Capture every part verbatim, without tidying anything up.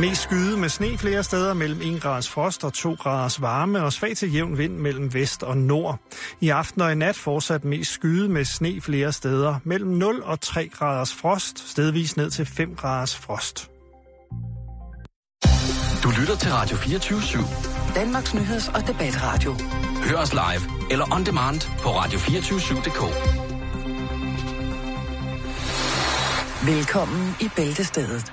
Mest skyde med sne flere steder, mellem en graders frost og to graders varme og svag til jævn vind mellem vest og nord. I aften og i nat fortsat mest skyde med sne flere steder, mellem nul og tre graders frost, stedvis ned til fem graders frost. Du lytter til Radio fireogtyve syv, Danmarks nyheds- og debatradio. Hør os live eller on demand på radio to fire syv punktum d k. Velkommen i Bæltestedet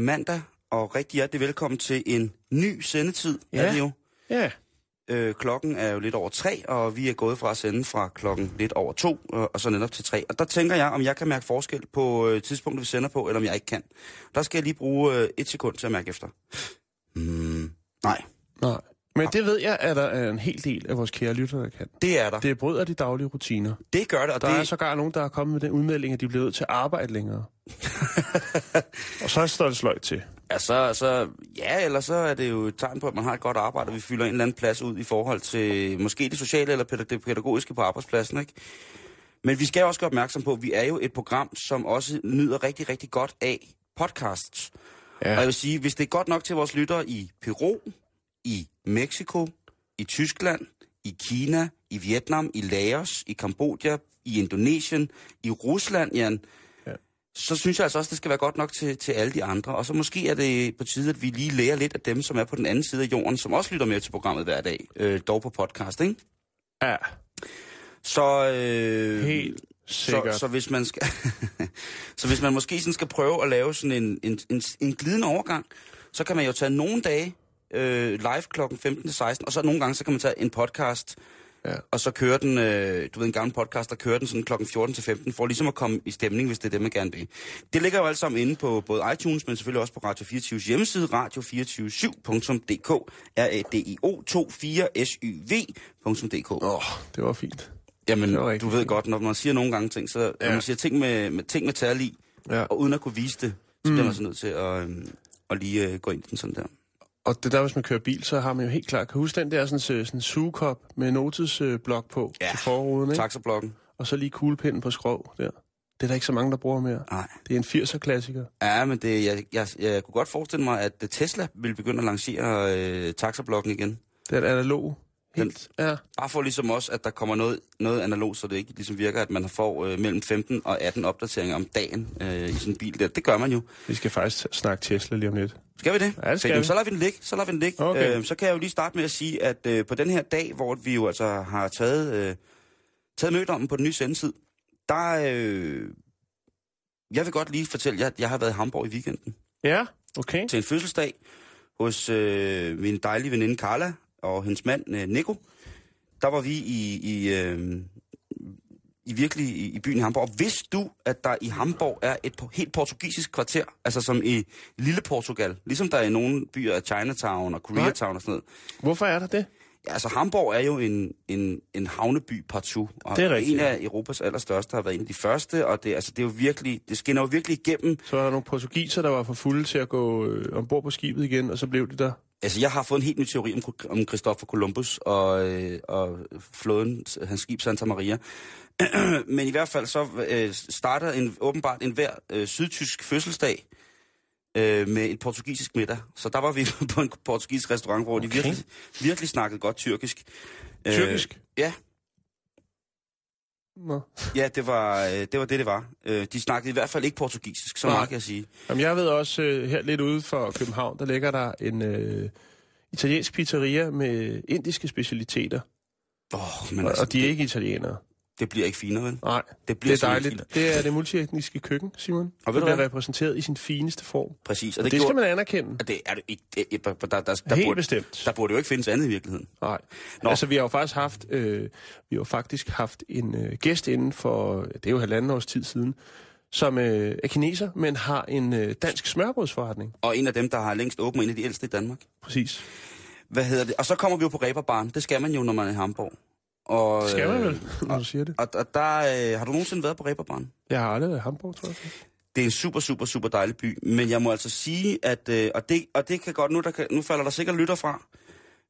Mandag, og rigtig hjertelig velkommen til en ny sendetid, ja. Er det jo. Ja. Øh, klokken er jo lidt over tre, og vi er gået fra at sende fra klokken lidt over to, øh, og så netop til tre. Og der tænker jeg, om jeg kan mærke forskel på øh, tidspunktet, vi sender på, eller om jeg ikke kan. Der skal jeg lige bruge øh, et sekund til at mærke efter. Mm, nej. Nej. Men det ved jeg, at der er en hel del af vores kære lyttere, der kan. Det er der. Det bryder de daglige rutiner. Det gør det. Og der det... er sågar nogen, der er kommet med den udmelding, at de bliver nødt til at arbejde længere. Og så står det sløjt til. Ja, så, så, ja, eller så er det jo et tegn på, at man har et godt arbejde, og vi fylder en eller anden plads ud i forhold til måske det sociale eller pæd- det pædagogiske på arbejdspladsen, ikke? Men vi skal også gøre opmærksom på, at vi er jo et program, som også nyder rigtig, rigtig godt af podcasts. Ja. Og jeg vil sige, hvis det er godt nok til vores lyttere i Peru, i Mexico, i Tyskland, i Kina, i Vietnam, i Laos, i Kambodja, i Indonesien, i Rusland, Jan, ja. Så synes jeg altså også, det skal være godt nok til, til alle de andre. Og så måske er det på tide, at vi lige lærer lidt af dem, som er på den anden side af jorden, som også lytter med til programmet hver dag, øh, dog på podcast, ikke? Ja. Så, øh, Helt sikkert. Så, så, hvis man skal så hvis man måske sådan skal prøve at lave sådan en, en, en, en glidende overgang, så kan man jo tage nogle dage, Øh, live klokken femten til seksten, og så nogle gange, så kan man tage en podcast, ja. Og så kører den, øh, du ved, en gammel podcast, der kører den sådan klokken fjorten til femten, for ligesom at komme i stemning, hvis det er det, man gerne vil. Det ligger jo alt sammen inde på både iTunes, men selvfølgelig også på Radio fireogtyves hjemmeside, radio to fire syv punktum d k, r a d i o to fire s y v punktum d k. Åh, oh, det var fint. Jamen, var du ved fint. Godt, når man siger nogle gange ting, så ja. Når man siger ting med, med, ting med tal i, ja. Og uden at kunne vise det, så mm. bliver man så nødt til at, øh, at lige øh, gå ind i den sådan der. Og det der, hvis man kører bil, så har man jo helt klart... Kan huske den der sådan en sugekop med notesblok på, ja, til forruden, ikke? Taxablokken. Og så lige kuglepinden på skrov der. Det er der ikke så mange, der bruger mere. Nej. Det er en firser-klassiker. Ja, men det, jeg, jeg, jeg kunne godt forestille mig, at Tesla ville begynde at lancere øh, taxablokken igen. Det er et analog. Helt, den, ja. Bare for ligesom også, at der kommer noget, noget analog, så det ikke ligesom virker, at man får øh, mellem femten og atten opdateringer om dagen øh, i sådan en bil der. Det gør man jo. Vi skal faktisk snakke Tesla lige om lidt. Skal vi det? Ja, det skal vi. Så lader vi den ligge. Så, lader vi den ligge. Okay. Øh, så kan jeg jo lige starte med at sige, at øh, på den her dag, hvor vi jo altså har taget, øh, taget mødommen på den nye sendetid, der... Øh, jeg vil godt lige fortælle jer, at jeg har været i Hamburg i weekenden. Ja, okay. Til en fødselsdag hos øh, min dejlige veninde Carla og hendes mand øh, Nico. Der var vi i, i, øh, i virkelig i, i byen i Hamburg. Og vidste du, at der i Hamburg er et po- helt portugisisk kvarter? Altså som i lille Portugal. Ligesom der er i nogle byer af Chinatown og Koreatown og sådan noget. Hvorfor er der det? Ja, altså Hamburg er jo en, en, en havneby partout. Og det er rigtigt. En af Europas allerstørste har været en af de første. Og det, altså, det, er jo virkelig, det skinner jo virkelig igennem. Så er der nogle portugiser, der var for fulde til at gå øh, ombord på skibet igen, og så blev de der... Altså, jeg har fået en helt ny teori om, om Christopher Columbus og, øh, og flåden, hans skib Santa Maria. Men i hvert fald så øh, starter en, åbenbart enhver øh, sydtysk fødselsdag øh, med en portugisisk middag. Så der var vi på en portugisisk restaurant, hvor okay. de virkelig, virkelig snakkede godt tyrkisk. Tyrkisk? Øh, ja. Nå. Ja, det var, det var det, det var. De snakkede i hvert fald ikke portugisisk, så meget kan jeg sige. Jamen, jeg ved også, her lidt ude for København, der ligger der en øh, italiensk pizzeria med indiske specialiteter. Oh, men og, altså, og de er det... ikke italienere. Det bliver ikke finere, vel? Nej, det, bliver det er dejligt. Det er det multietniske køkken, Simon. Og det bliver repræsenteret i sin fineste form. Præcis. Og det, og det gjorde, skal man anerkende. Det er det ikke. Det, der, der, der, der, Helt burde, bestemt. Der burde jo ikke findes andet i virkeligheden. Nej. Nå. Altså, vi har jo faktisk haft, øh, vi har faktisk haft en øh, gæst inden for, det er jo halvanden års tid siden, som øh, er kineser, men har en øh, dansk smørbrødsforretning. Og en af dem, der har længst åbent, en af de ældste i Danmark. Præcis. Hvad hedder det? Og så kommer vi jo på Reeperbahn. Det skal man jo, når man er i Hamburg. Og, det skal man vel, når du siger det. Og, og der øh, har du nogensinde været på Reeperbahn? Jeg har aldrig været i Hamburg, tror jeg. Det er en super, super, super dejlig by. Men jeg må altså sige, at... Øh, og, det, og det kan godt... Nu, der kan, nu falder der sikkert lytter fra.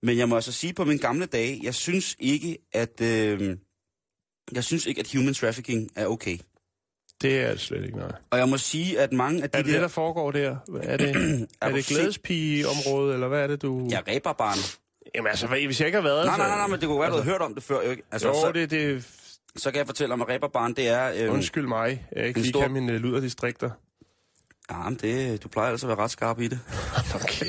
Men jeg må altså sige, på mine gamle dage, jeg synes ikke, at... Øh, jeg synes ikke, at human trafficking er okay. Det er det slet ikke, nej. Og jeg må sige, at mange af de... Er det der, det, der foregår der? Er det, er det glædespigeområdet, eller hvad er det, du... Ja, Reeperbahn. Jamen altså, hvis jeg ikke har været... Nej, nej, nej, nej, men det kunne være, altså, du havde hørt om det før, jo ikke? Altså, jo, så, det, det... Så kan jeg fortælle om, at Reeperbahn, det er... Øh, Undskyld mig, jeg ikke lige stor... kan mine luderdistrikter. Jamen, det, du plejer altså at være ret skarp i det. Okay.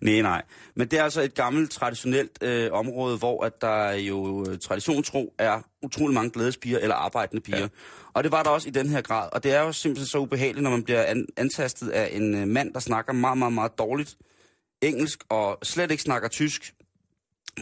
Nej, nej. Men det er altså et gammelt, traditionelt øh, område, hvor at der jo traditionstro er utrolig mange glædespiger eller arbejdende piger. Ja. Og det var der også i den her grad. Og det er jo simpelthen så ubehageligt, når man bliver an- antastet af en øh, mand, der snakker meget, meget, meget dårligt engelsk og slet ikke snakker tysk,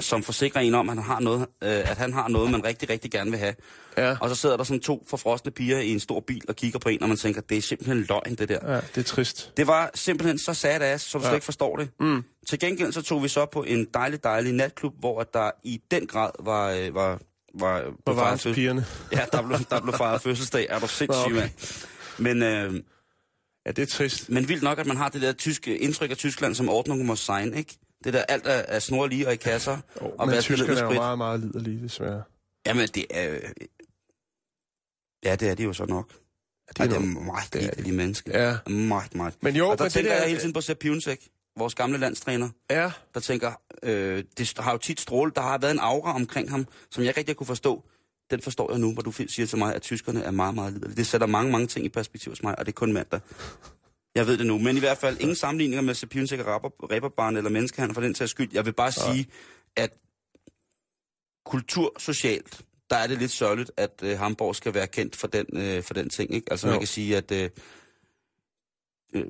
som forsikrer en om, at han har noget, øh, at han har noget man rigtig, rigtig gerne vil have. Ja. Og så sidder der sådan to forfrosne piger i en stor bil og kigger på en, og man tænker, det er simpelthen løgn, det der. Ja, det er trist. Det var simpelthen så sad ass, som ja. slet ikke forstår det. Mm. Til gengæld så tog vi så på en dejlig, dejlig natklub, hvor der i den grad var... Øh, var, var, var varens pigerne. Ja, der blev, der blev fejret fødselsdag. Er du sindssyg, mand? Men... Øh, Ja, det er trist. Men vildt nok, at man har det der tyske indtryk af Tyskland som ordnung muss sein, ikke? Det der alt er, er snor lige og i kasser. Oh, og men tyskerne er jo meget, meget liderlige, desværre. Jamen, det er... Ja, det er det jo så nok. Ja, det er, er meget liderlige mennesker. Ja. Meget, meget. Men jo, og der men tænker det der... jeg hele tiden på Sepp Piontek, vores gamle landstræner. Ja. Der tænker, øh, det har jo tit strålet. Der har været en aura omkring ham, som jeg rigtig kunne forstå. Den forstår jeg nu, hvor du siger til mig, at tyskerne er meget, meget liderlige. Det sætter mange, mange ting i perspektiv hos mig, og det er kun mandag. Jeg ved det nu. Men i hvert fald ingen sammenligninger med Sepiontek og Reeperbahn eller menneskehandel for den sags skyld. Jeg vil bare ja. sige, at kultursocialt, der er det lidt sørgeligt, at uh, Hamburg skal være kendt for den, uh, for den ting. Ikke? Altså jo. Man kan sige, at uh, uh,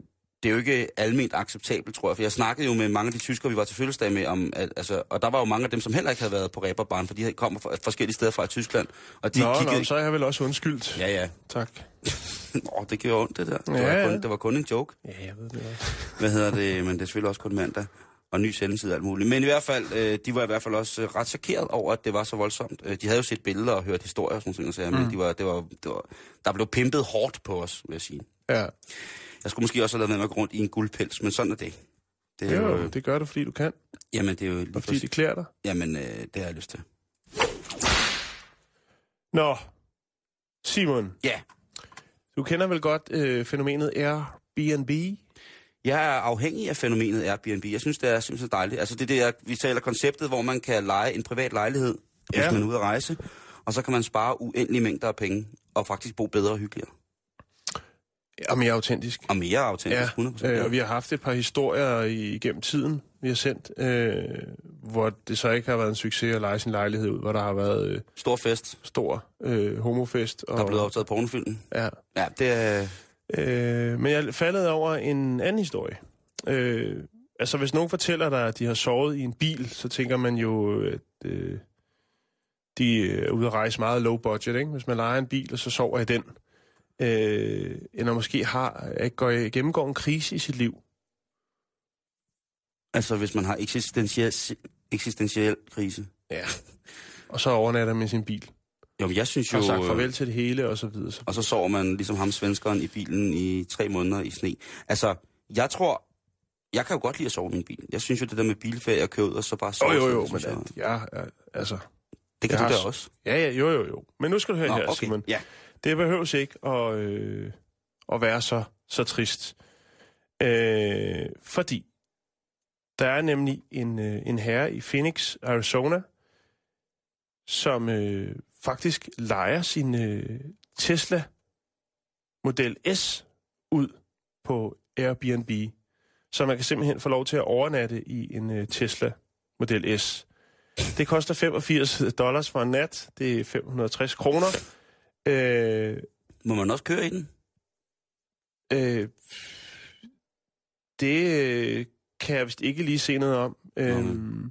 det er jo ikke alment acceptabelt, tror jeg. For jeg snakkede jo med mange af de tyskere, vi var til fødselsdag med, om, at, altså, og der var jo mange af dem, som heller ikke havde været på Reeperbahn, for de kommer fra forskellige steder fra Tyskland. Og de nå, kiggede... nå, så er jeg vel også undskyldt. Ja, ja. Tak. Nå, det gjorde ondt, det der. Det, ja, var, ja. Kun, det var kun en joke. Ja, jeg ved det også. Hvad hedder det? Men det er selvfølgelig også kun mandag. Og ny sendetid og alt muligt. Men i hvert fald, øh, de var i hvert fald også ret chokeret over, at det var så voldsomt. Øh, de havde jo set billeder og hørt historier og sådan nogle ting, mm. men de var, det var, det var, der blev pimpet hårdt på os, vil jeg sige. Ja. Jeg skulle måske også have lavet med mig rundt i en guldpels, men sådan er det. Det, er jo, jo, det gør du, fordi du kan. Jamen, det er jo... Og fordi det klæder dig. Jamen, øh, det har jeg lyst til. Nå, Simon. Ja. Du kender vel godt øh, fænomenet Airbnb? Jeg er afhængig af fænomenet Airbnb. Jeg synes, det er simpelthen dejligt. Altså, det er det, vi taler konceptet, hvor man kan leje en privat lejlighed, ja. hvis man er ude at rejse, og så kan man spare uendelige mængder af penge, og faktisk bo bedre og hyggeligere. Og mere autentisk. Og mere autentisk, ja. hundrede procent. Øh, og vi har haft et par historier igennem tiden, vi har sendt, øh, hvor det så ikke har været en succes at lege sin lejlighed ud, hvor der har været... Øh, stor fest. Stor øh, homofest. Og, der er blevet optaget pornofilmen. Ja. Ja, det er... Øh, men jeg faldet over en anden historie. Øh, altså, hvis nogen fortæller dig, at de har sovet i en bil, så tænker man jo, at øh, de er ude at rejse meget low budget, ikke? Hvis man leger en bil, og så sover i den. Øh, eller måske har, går, gennemgår en krise i sit liv. Altså, hvis man har eksistentiel, eksistentiel krise? Ja. Og så overnatter man i sin bil. Jo, jeg synes jo... Og sagt farvel til det hele, og så videre. Og så sover man ligesom ham svenskeren i bilen i tre måneder i sne. Altså, jeg tror... Jeg kan jo godt lide at sove i min bil. Jeg synes jo, det der med bilferie og køre ud, og så bare sove... Oh, jo, jo, sådan, jo, men at, jeg, jeg, altså... Det kan du da også. Ja, ja, jo, jo, jo. Men nu skal du høre. Nå, her, okay. Simon. Ja. Det behøves ikke at, øh, at være så, så trist. Øh, fordi der er nemlig en, øh, en herre i Phoenix, Arizona, som øh, faktisk lejer sin øh, Tesla Model S ud på Airbnb. Så man kan simpelthen få lov til at overnatte i en øh, Tesla Model S. Det koster femogfirs dollars for en nat. Det er fem hundrede og tres kroner. Øh, Må man også køre i den? Øh, det kan jeg vist ikke lige se noget om. Øh, mm.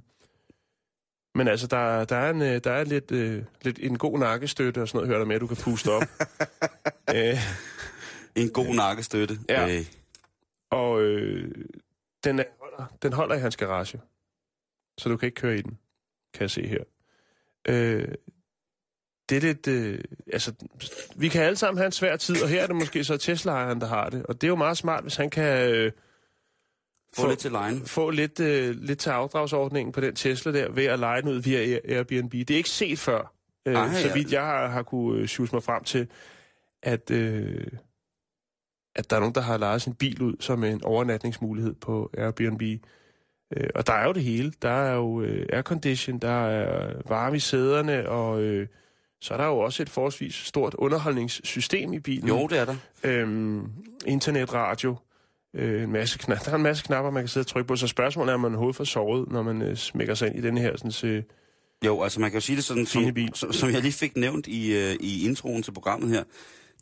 Men altså, der, der er, en, der er lidt, øh, lidt en god nakkestøtte og sådan noget, hører der med, at du kan puste op. øh, en god nakkestøtte? Ja. Øh. Og øh, den, er, den holder i hans garage. Så du kan ikke køre i den, kan jeg se her. Øh, det er lidt... Øh, altså, vi kan alle sammen have en svær tid, og her er det måske så Tesla-ejeren, der har det. Og det er jo meget smart, hvis han kan... Øh, Få, få lidt til lejen. Få lidt, øh, lidt til afdragsordningen på den Tesla der, ved at leje den ud via Airbnb. Det er ikke set før, øh, Ej, så vidt ja. jeg har, har kunne sjuse mig frem til, at, øh, at der er nogen, der har lejet sin bil ud som en overnatningsmulighed på Airbnb. Øh, og der er jo det hele. Der er jo øh, aircondition, der er varme i sæderne, og øh, så er der jo også et forholdsvis stort underholdningssystem i bilen. Jo, det er der. Øh, internetradio. En masse knapper. Der er en masse knapper, man kan sidde og trykke på. Så spørgsmålet er, om man overhovedet får sovet, når man øh, smækker sig ind i den her sådan, så jo, altså man kan jo sige det sådan, som, som, som jeg lige fik nævnt i, øh, i introen til programmet her.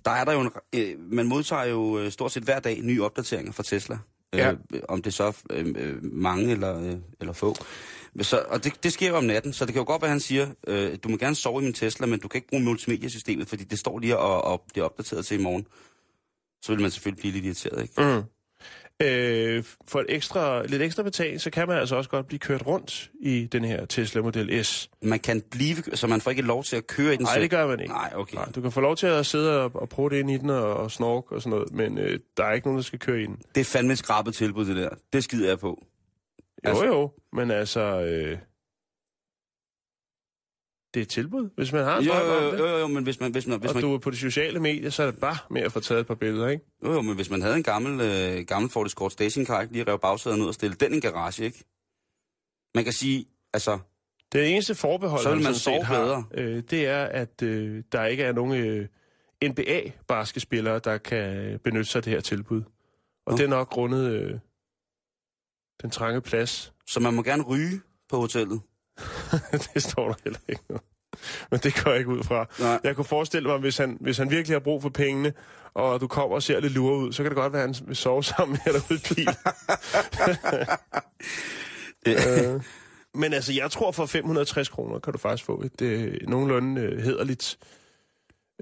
Der er der jo en, øh, man modtager jo øh, stort set hver dag nye opdateringer fra Tesla. Øh, ja. Om det så øh, mange eller, øh, eller få. Så, og det, det sker jo om natten, så det kan jo godt være, han siger, øh, du må gerne sove i min Tesla, men du kan ikke bruge multimediesystemet, fordi det står lige og, og det er opdateret til i morgen. Så vil man selvfølgelig blive lidt irriteret, ikke? Mm. Øh, for et ekstra, lidt ekstra betaling, så kan man altså også godt blive kørt rundt i den her Tesla Model S. Man kan blive, så man får ikke lov til at køre i den? Nej, det gør man ikke. Nej, okay. Nej, du kan få lov til at sidde og, og prøve det ind i den og, og snorke og sådan noget, men øh, der er ikke nogen, der skal køre i den. Det er fandme et skrabet tilbud, det der. Det skider jeg på. Altså... Jo, jo, men altså... Øh... Det er et tilbud, hvis man har en drøm om det. Jo, jo, jo, men hvis man... Hvis man hvis og man... du er på de sociale medier, så er det bare med at få taget et par billeder, ikke? Jo, jo, men hvis man havde en gammel, øh, gammel Ford Escort stationcar, ikke lige rev bagsæderne ud og stille den i en garage, ikke? Man kan sige, altså... Det eneste forbehold, så vil man sove bedre, øh, det er, at øh, der ikke er nogen øh, N B A-basketspillere, der kan benytte sig af det her tilbud. Og ja. Det er nok grundet øh, den trange plads. Så man må gerne ryge på hotellet? Det står der heller ikke noget. Men det går jeg ikke ud fra. Nej. Jeg kunne forestille mig, hvis han, hvis han virkelig har brug for pengene, og du kommer og ser lidt lure ud, så kan det godt være, at han vil sove sammen med dig ude i bil. øh. Men altså, jeg tror for fem hundrede og tres kroner kan du faktisk få et øh, nogenlunde øh, hederligt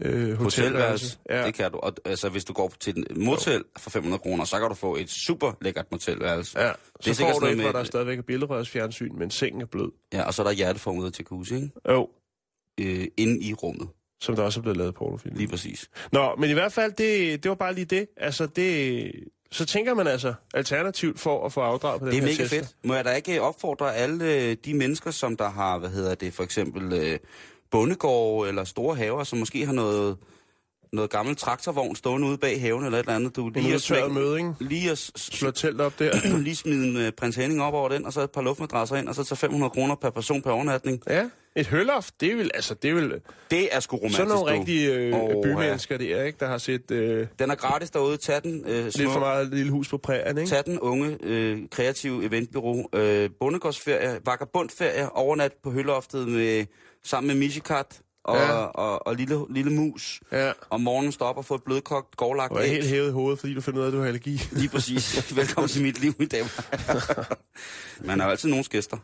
øh, hotelværelse. Ja. Det kan du. Og, altså, hvis du går til et motel for fem hundrede kroner, så kan du få et super lækkert motelværelse. Ja. Så det er får du ikke, hvor der er stadigvæk er billedrørsfjernsyn, men sengen er blød. Ja, og så er der hjerteformet og jacuzzi, ikke? Jo. Øh, inde i rummet. Som der også er blevet lavet pornofilm. Lige præcis. Nå, men i hvert fald, det, det var bare lige det. Altså, det... Så tænker man altså alternativt for at få afdrag på den her Tesla. Det er mega fedt. Må jeg da ikke opfordre alle de mennesker, som der har, hvad hedder det, for eksempel øh, bondegård eller store haver, som måske har noget... Noget gammel traktorvogn stående ude bag haven eller et eller andet. Du lige at smække møde, ikke? Lige at slå telt op der. Lige smide en uh, prins Henning op over den, og så et par luftmadrasser ind, og så tager fem hundrede kroner per person per overnatning. Ja, et høloft, det er vel, altså det er vel... Det er sgu romantisk. Sådan nogle rigtige øh, oh, bymennesker ja. der, ikke? Der har set... Øh, den er gratis derude, tag den. Øh, små, lidt for meget lille hus på prærien, ikke? Tag den unge, øh, kreative eventbyrå, øh, bondegårdsferie, vagabundferie, overnat på høloftet med, sammen med Michikat. Og, ja. og, og, og lille, lille mus. Ja. Om morgenen står op og får et blødkogt, gårdlagt æg. Og helt hævet i hovedet, fordi du finder ud af, at du har allergi. Lige præcis. Velkommen til mit liv i dag. Man har altid nogens gæster.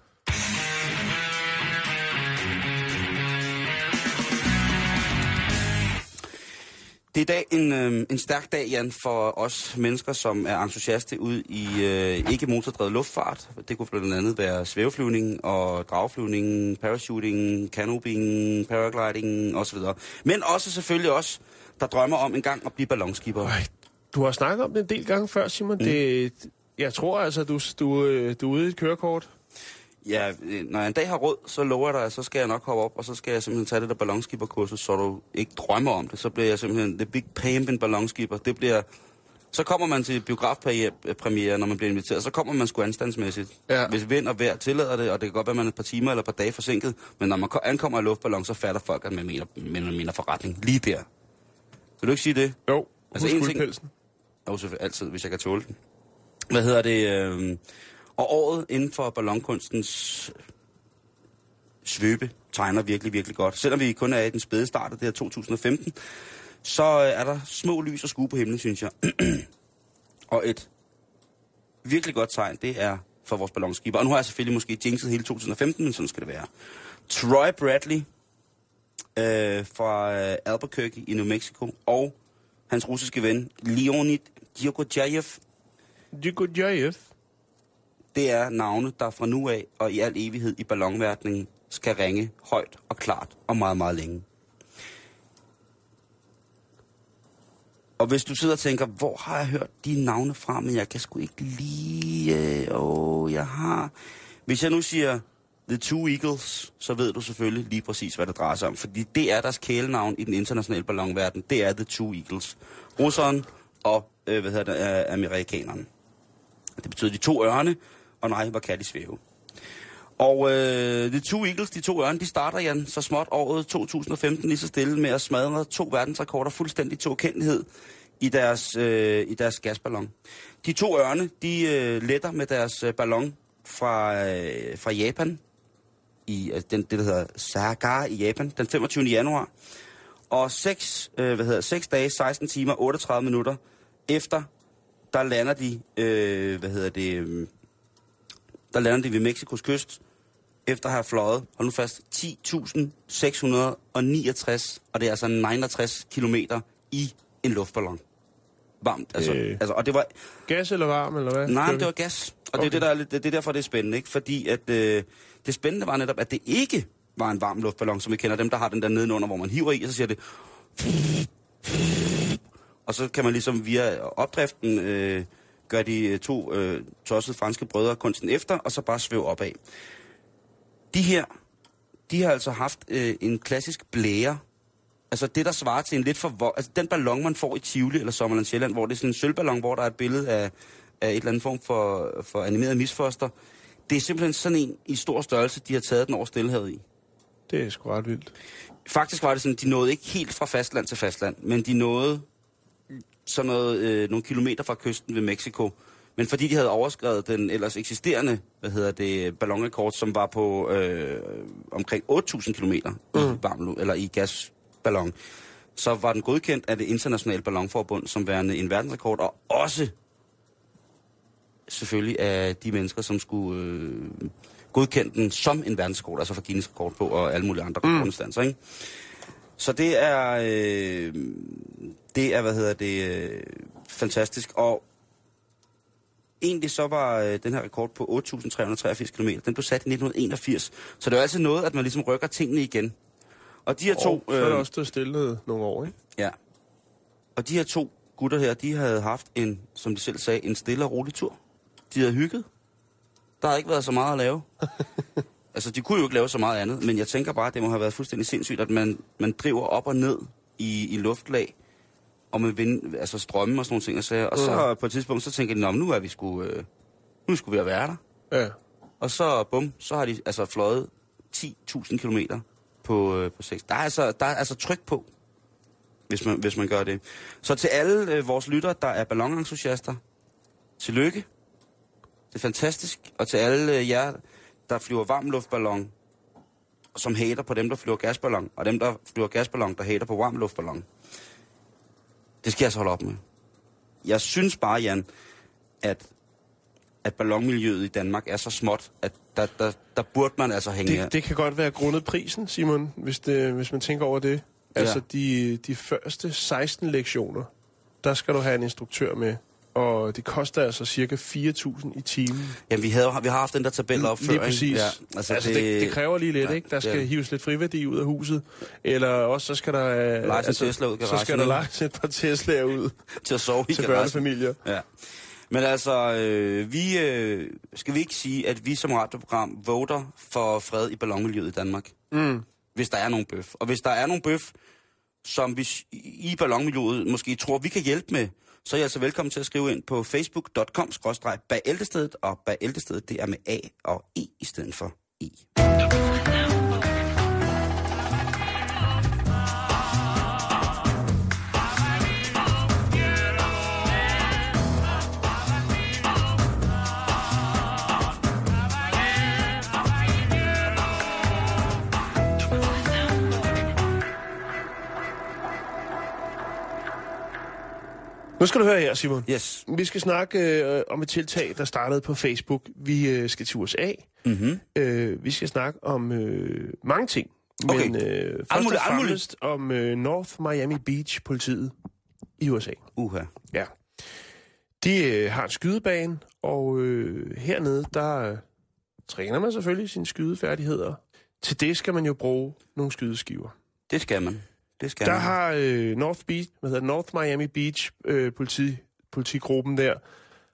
Det er i dag en, øh, en stærk dag, Jan, for os mennesker, som er entusiaste ud i øh, ikke motordrevet luftfart. Det kunne blandt andet være svæveflyvning og drageflyvning, parachuting, canoping, paragliding osv. Men også selvfølgelig os, der drømmer om en gang at blive ballonskibere. Du har snakket om det en del gange før, Simon. Mm. Det, jeg tror altså, du, du, du er ude i et kørekort. Ja, når jeg en dag har råd, så lover jeg dig, så skal jeg nok hoppe op, og så skal jeg simpelthen tage det der ballonskipperkursus, så du ikke drømmer om det. Så bliver jeg simpelthen the big pampen ballonskipper. Det bliver... Så kommer man til biografpremiere, når man bliver inviteret, så kommer man sgu anstandsmæssigt. Ja. Hvis vind og vejr tillader det, og det kan godt være, man er et par timer eller et par dage forsinket, men når man ankommer i luftballon, så fatter folk, at man mener, man mener forretning lige der. Vil du ikke sige det? Jo, altså en ting... pelsen. Jo, selvfølgelig altid, hvis jeg kan tåle den. Hvad hedder det... Øh... Og året inden for ballonkunstens svøbe tegner virkelig, virkelig godt. Selvom vi kun er i den spæde start af det her to tusind og femten, så er der små lys og skue på himlen, synes jeg. Og et virkelig godt tegn, det er for vores ballonskibere. Og nu har jeg selvfølgelig måske jinxet hele to tusind og femten, men sådan skal det være. Troy Bradley øh, fra Albuquerque i New Mexico og hans russiske ven Leonid Djokov-Djayeff. Djokov-Djayeff? Det er navne, der fra nu af og i al evighed i ballonverdenen skal ringe højt og klart og meget, meget længe. Og hvis du sidder og tænker, hvor har jeg hørt de navne fra, men jeg kan sgu ikke lige... Åh, jeg har... Hvis jeg nu siger The Two Eagles, så ved du selvfølgelig lige præcis, hvad det drejer sig om. Fordi det er deres kælenavn i den internationale ballonverden. Det er The Two Eagles. Russeren og, øh, hvad hedder det, amerikaneren. Det betyder de to ørne, og nej, hvor kan de svæve. Og øh, The Two Eagles, de to ørne, de starter, Jan, så småt året to tusind og femten lige så stille med at smadre to verdensrekorder fuldstændig til ukendelighed i deres, øh, i deres gasballon. De to ørne, de øh, letter med deres øh, ballon fra, øh, fra Japan, i øh, den, det der hedder Sargar i Japan, den femogtyvende januar. Og seks øh, hvad hedder, seks dage, seksten timer, otteogtredive minutter efter, der lander de, øh, hvad hedder det... Øh, der lander de ved Mexikos kyst, efter at have fløjet, hold nu fast, ti tusind seks hundrede og niogtres, og det er altså niogtres kilometer i en luftballon. Varmt, altså. Øh. altså og det var, gas eller varm, eller hvad? Nej, det var gas, og okay. det, er det, der, det er derfor, det er spændende, ikke? Fordi at, øh, det spændende var netop, at det ikke var en varm luftballon, som vi kender dem, der har den der nedenunder, hvor man hiver i, og så siger det... Og så kan man ligesom via opdriften... Øh, gør de to øh, tossede franske brødre kunsten efter, og så bare svæve opad. De her, de har altså haft øh, en klassisk blære. Altså det, der svarer til en lidt for... Vo- altså den ballon, man får i Tivoli eller Sommerland Sjælland, hvor det er sådan en sølvballon, hvor der er et billede af, af et eller andet form for, for animeret misfoster. Det er simpelthen sådan en i stor størrelse, de har taget den over Stillehavet i. Det er sgu ret vildt. Faktisk var det sådan, de nåede ikke helt fra fastland til fastland, men de nåede... sådan noget, øh, nogle kilometer fra kysten ved Mexico. Men fordi de havde overskredet den ellers eksisterende, hvad hedder det, ballonrekord, som var på øh, omkring otte tusind kilometer mm. i, varm, eller i gasballon, så var den godkendt af det internationale ballonforbund som værende en verdensrekord, og også selvfølgelig af de mennesker, som skulle øh, godkende den som en verdensrekord, altså for Guinness rekord på, og alle mulige andre mm. rekordanstanser, ikke? Så det er, øh, det er, hvad hedder det, øh, fantastisk. Og egentlig så var øh, den her rekord på otte tusind tre hundrede og treogfirs kilometer, den blev sat i nitten enogfirs. Så det er altid noget, at man ligesom rykker tingene igen. Og de her oh, to... Øh, så er der også stået stille nogle år, ikke? Ja. Og de her to gutter her, de havde haft en, som de selv sagde, en stille og rolig tur. De havde hygget. Der har ikke været så meget at lave. Altså, de kunne jo ikke lave så meget andet, men jeg tænker bare, at det må have været fuldstændig sindssygt, at man, man driver op og ned i, i luftlag, og man vinder, altså strømme og sådan nogle ting. Og så, og så uh. på et tidspunkt, så tænker de, nu er vi sgu, øh, nu skulle vi at være der. Ja. Og så, bum, så har de altså fløjet ti tusind kilometer på, øh, på seks. Der er, altså, der er altså tryk på, hvis man, hvis man gør det. Så til alle øh, vores lyttere, der er ballonentusiaster, tillykke. Det er fantastisk. Og til alle øh, jer... der flyver varmluftballon, som hater på dem, der flyver gasballon, og dem, der flyver gasballon, der hater på varmluftballon. Det skal jeg så holde op med. Jeg synes bare, Jan, at, at ballonmiljøet i Danmark er så småt, at der, der, der burde man altså hænge det, det kan godt være grundet prisen, Simon, hvis, det, hvis man tænker over det. Altså ja. de, de første seksten lektioner, der skal du have en instruktør med. Og det koster altså cirka fire tusind i timen. Jamen, vi, havde, vi har haft den der tabel op før, lige præcis. Ikke? Ja, altså, altså det, det, det kræver lige lidt, ja, ikke? Der skal ja. hives lidt friværdi ud af huset. Eller også, så skal der... Lejes altså, Tesla ud i garagen. Så skal der lejes et par Tesla'er ud. Til at sove i til børnefamilier. Ja. Men altså, øh, vi... Øh, skal vi ikke sige, at vi som radioprogram voter for fred i ballonmiljøet i Danmark? Mm. Hvis der er nogen bøf. Og hvis der er nogen bøf, som vi i ballonmiljøet måske tror, vi kan hjælpe med, så er I altså velkommen til at skrive ind på facebook punktum com skråstreg bæltestedet, og Bæltestedet, det er med A og E i stedet for E. Nu skal du høre her, Simon. Yes. Vi skal snakke øh, om et tiltag, der startede på Facebook. Vi øh, skal til U S A. Mm-hmm. Øh, vi skal snakke om øh, mange ting. Okay. Men øh, først almule, og fremmest om øh, North Miami Beach-politiet i U S A. Uha. Ja. De øh, har en skydebane, og øh, hernede, der øh, træner man selvfølgelig sine skydefærdigheder. Til det skal man jo bruge nogle skydeskiver. Det skal man. Det skal der man. Har øh, North, Beach, hvad hedder, North Miami Beach øh, politi, politigruppen der,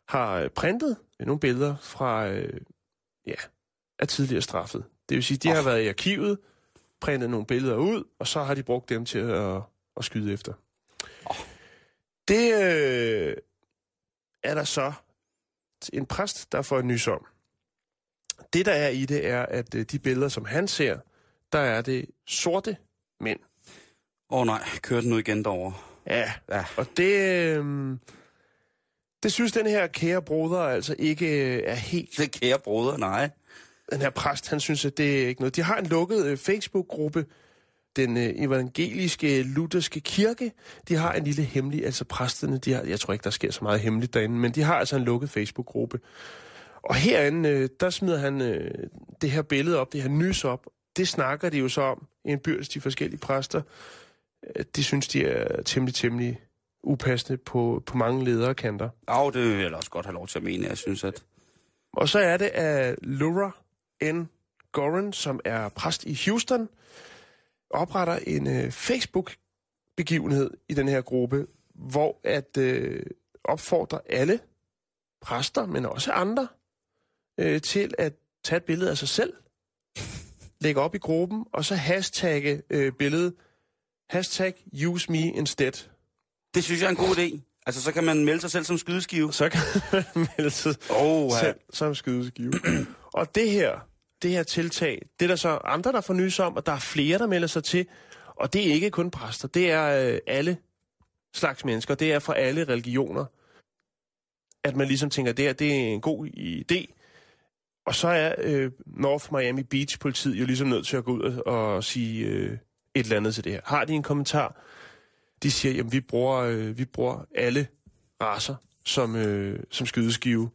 har printet nogle billeder fra, øh, ja, af tidligere straffet. Det vil sige, de oh. har været i arkivet, printet nogle billeder ud, og så har de brugt dem til at, at skyde efter. Oh. Det øh, er der så en præst, der får en nys om. Det, der er i det, er, at de billeder, som han ser, der er det sorte mænd. Åh oh, nej, kører den ud igen derovre. Ja, ja. Og det, øh, det synes den her kære broder altså ikke er helt... Det kære broder, nej. Den her præst, han synes, at det er ikke noget. De har en lukket øh, Facebook-gruppe, den øh, evangeliske lutherske kirke. De har en lille hemmelig, altså præsterne, de har, jeg tror ikke, der sker så meget hemmeligt derinde, men de har altså en lukket Facebook-gruppe. Og herinde, der smider han øh, det her billede op, det her nys op. Det snakker de jo så om i en byrs, de forskellige præster. Det synes de er temmelig, temmelig upassende på, på mange lederkanter. Ja, det vil jeg også godt have lov til at mene, jeg synes at... Og så er det af Laura N. Gorin, som er præst i Houston, opretter en øh, Facebook-begivenhed i den her gruppe, hvor at øh, opfordrer alle præster, men også andre, øh, til at tage et billede af sig selv, lægge op i gruppen, og så hashtagge øh, billedet, hashtag use me instead. Det synes jeg er en god idé. Altså, så kan man melde sig selv som skydeskive. Så kan man melde sig oh, selv som skydeskive. Og det her, det her tiltag, det er der så andre, der får nys om, og der er flere, der melder sig til. Og det er ikke kun præster, det er øh, alle slags mennesker, det er fra alle religioner. At man ligesom tænker, det her, det er en god idé. Og så er øh, North Miami Beach-politiet jo ligesom nødt til at gå ud og, og sige øh, et eller andet til det her. Har de en kommentar? De siger, jamen vi bruger, øh, vi bruger alle racer som, øh, som skydeskive.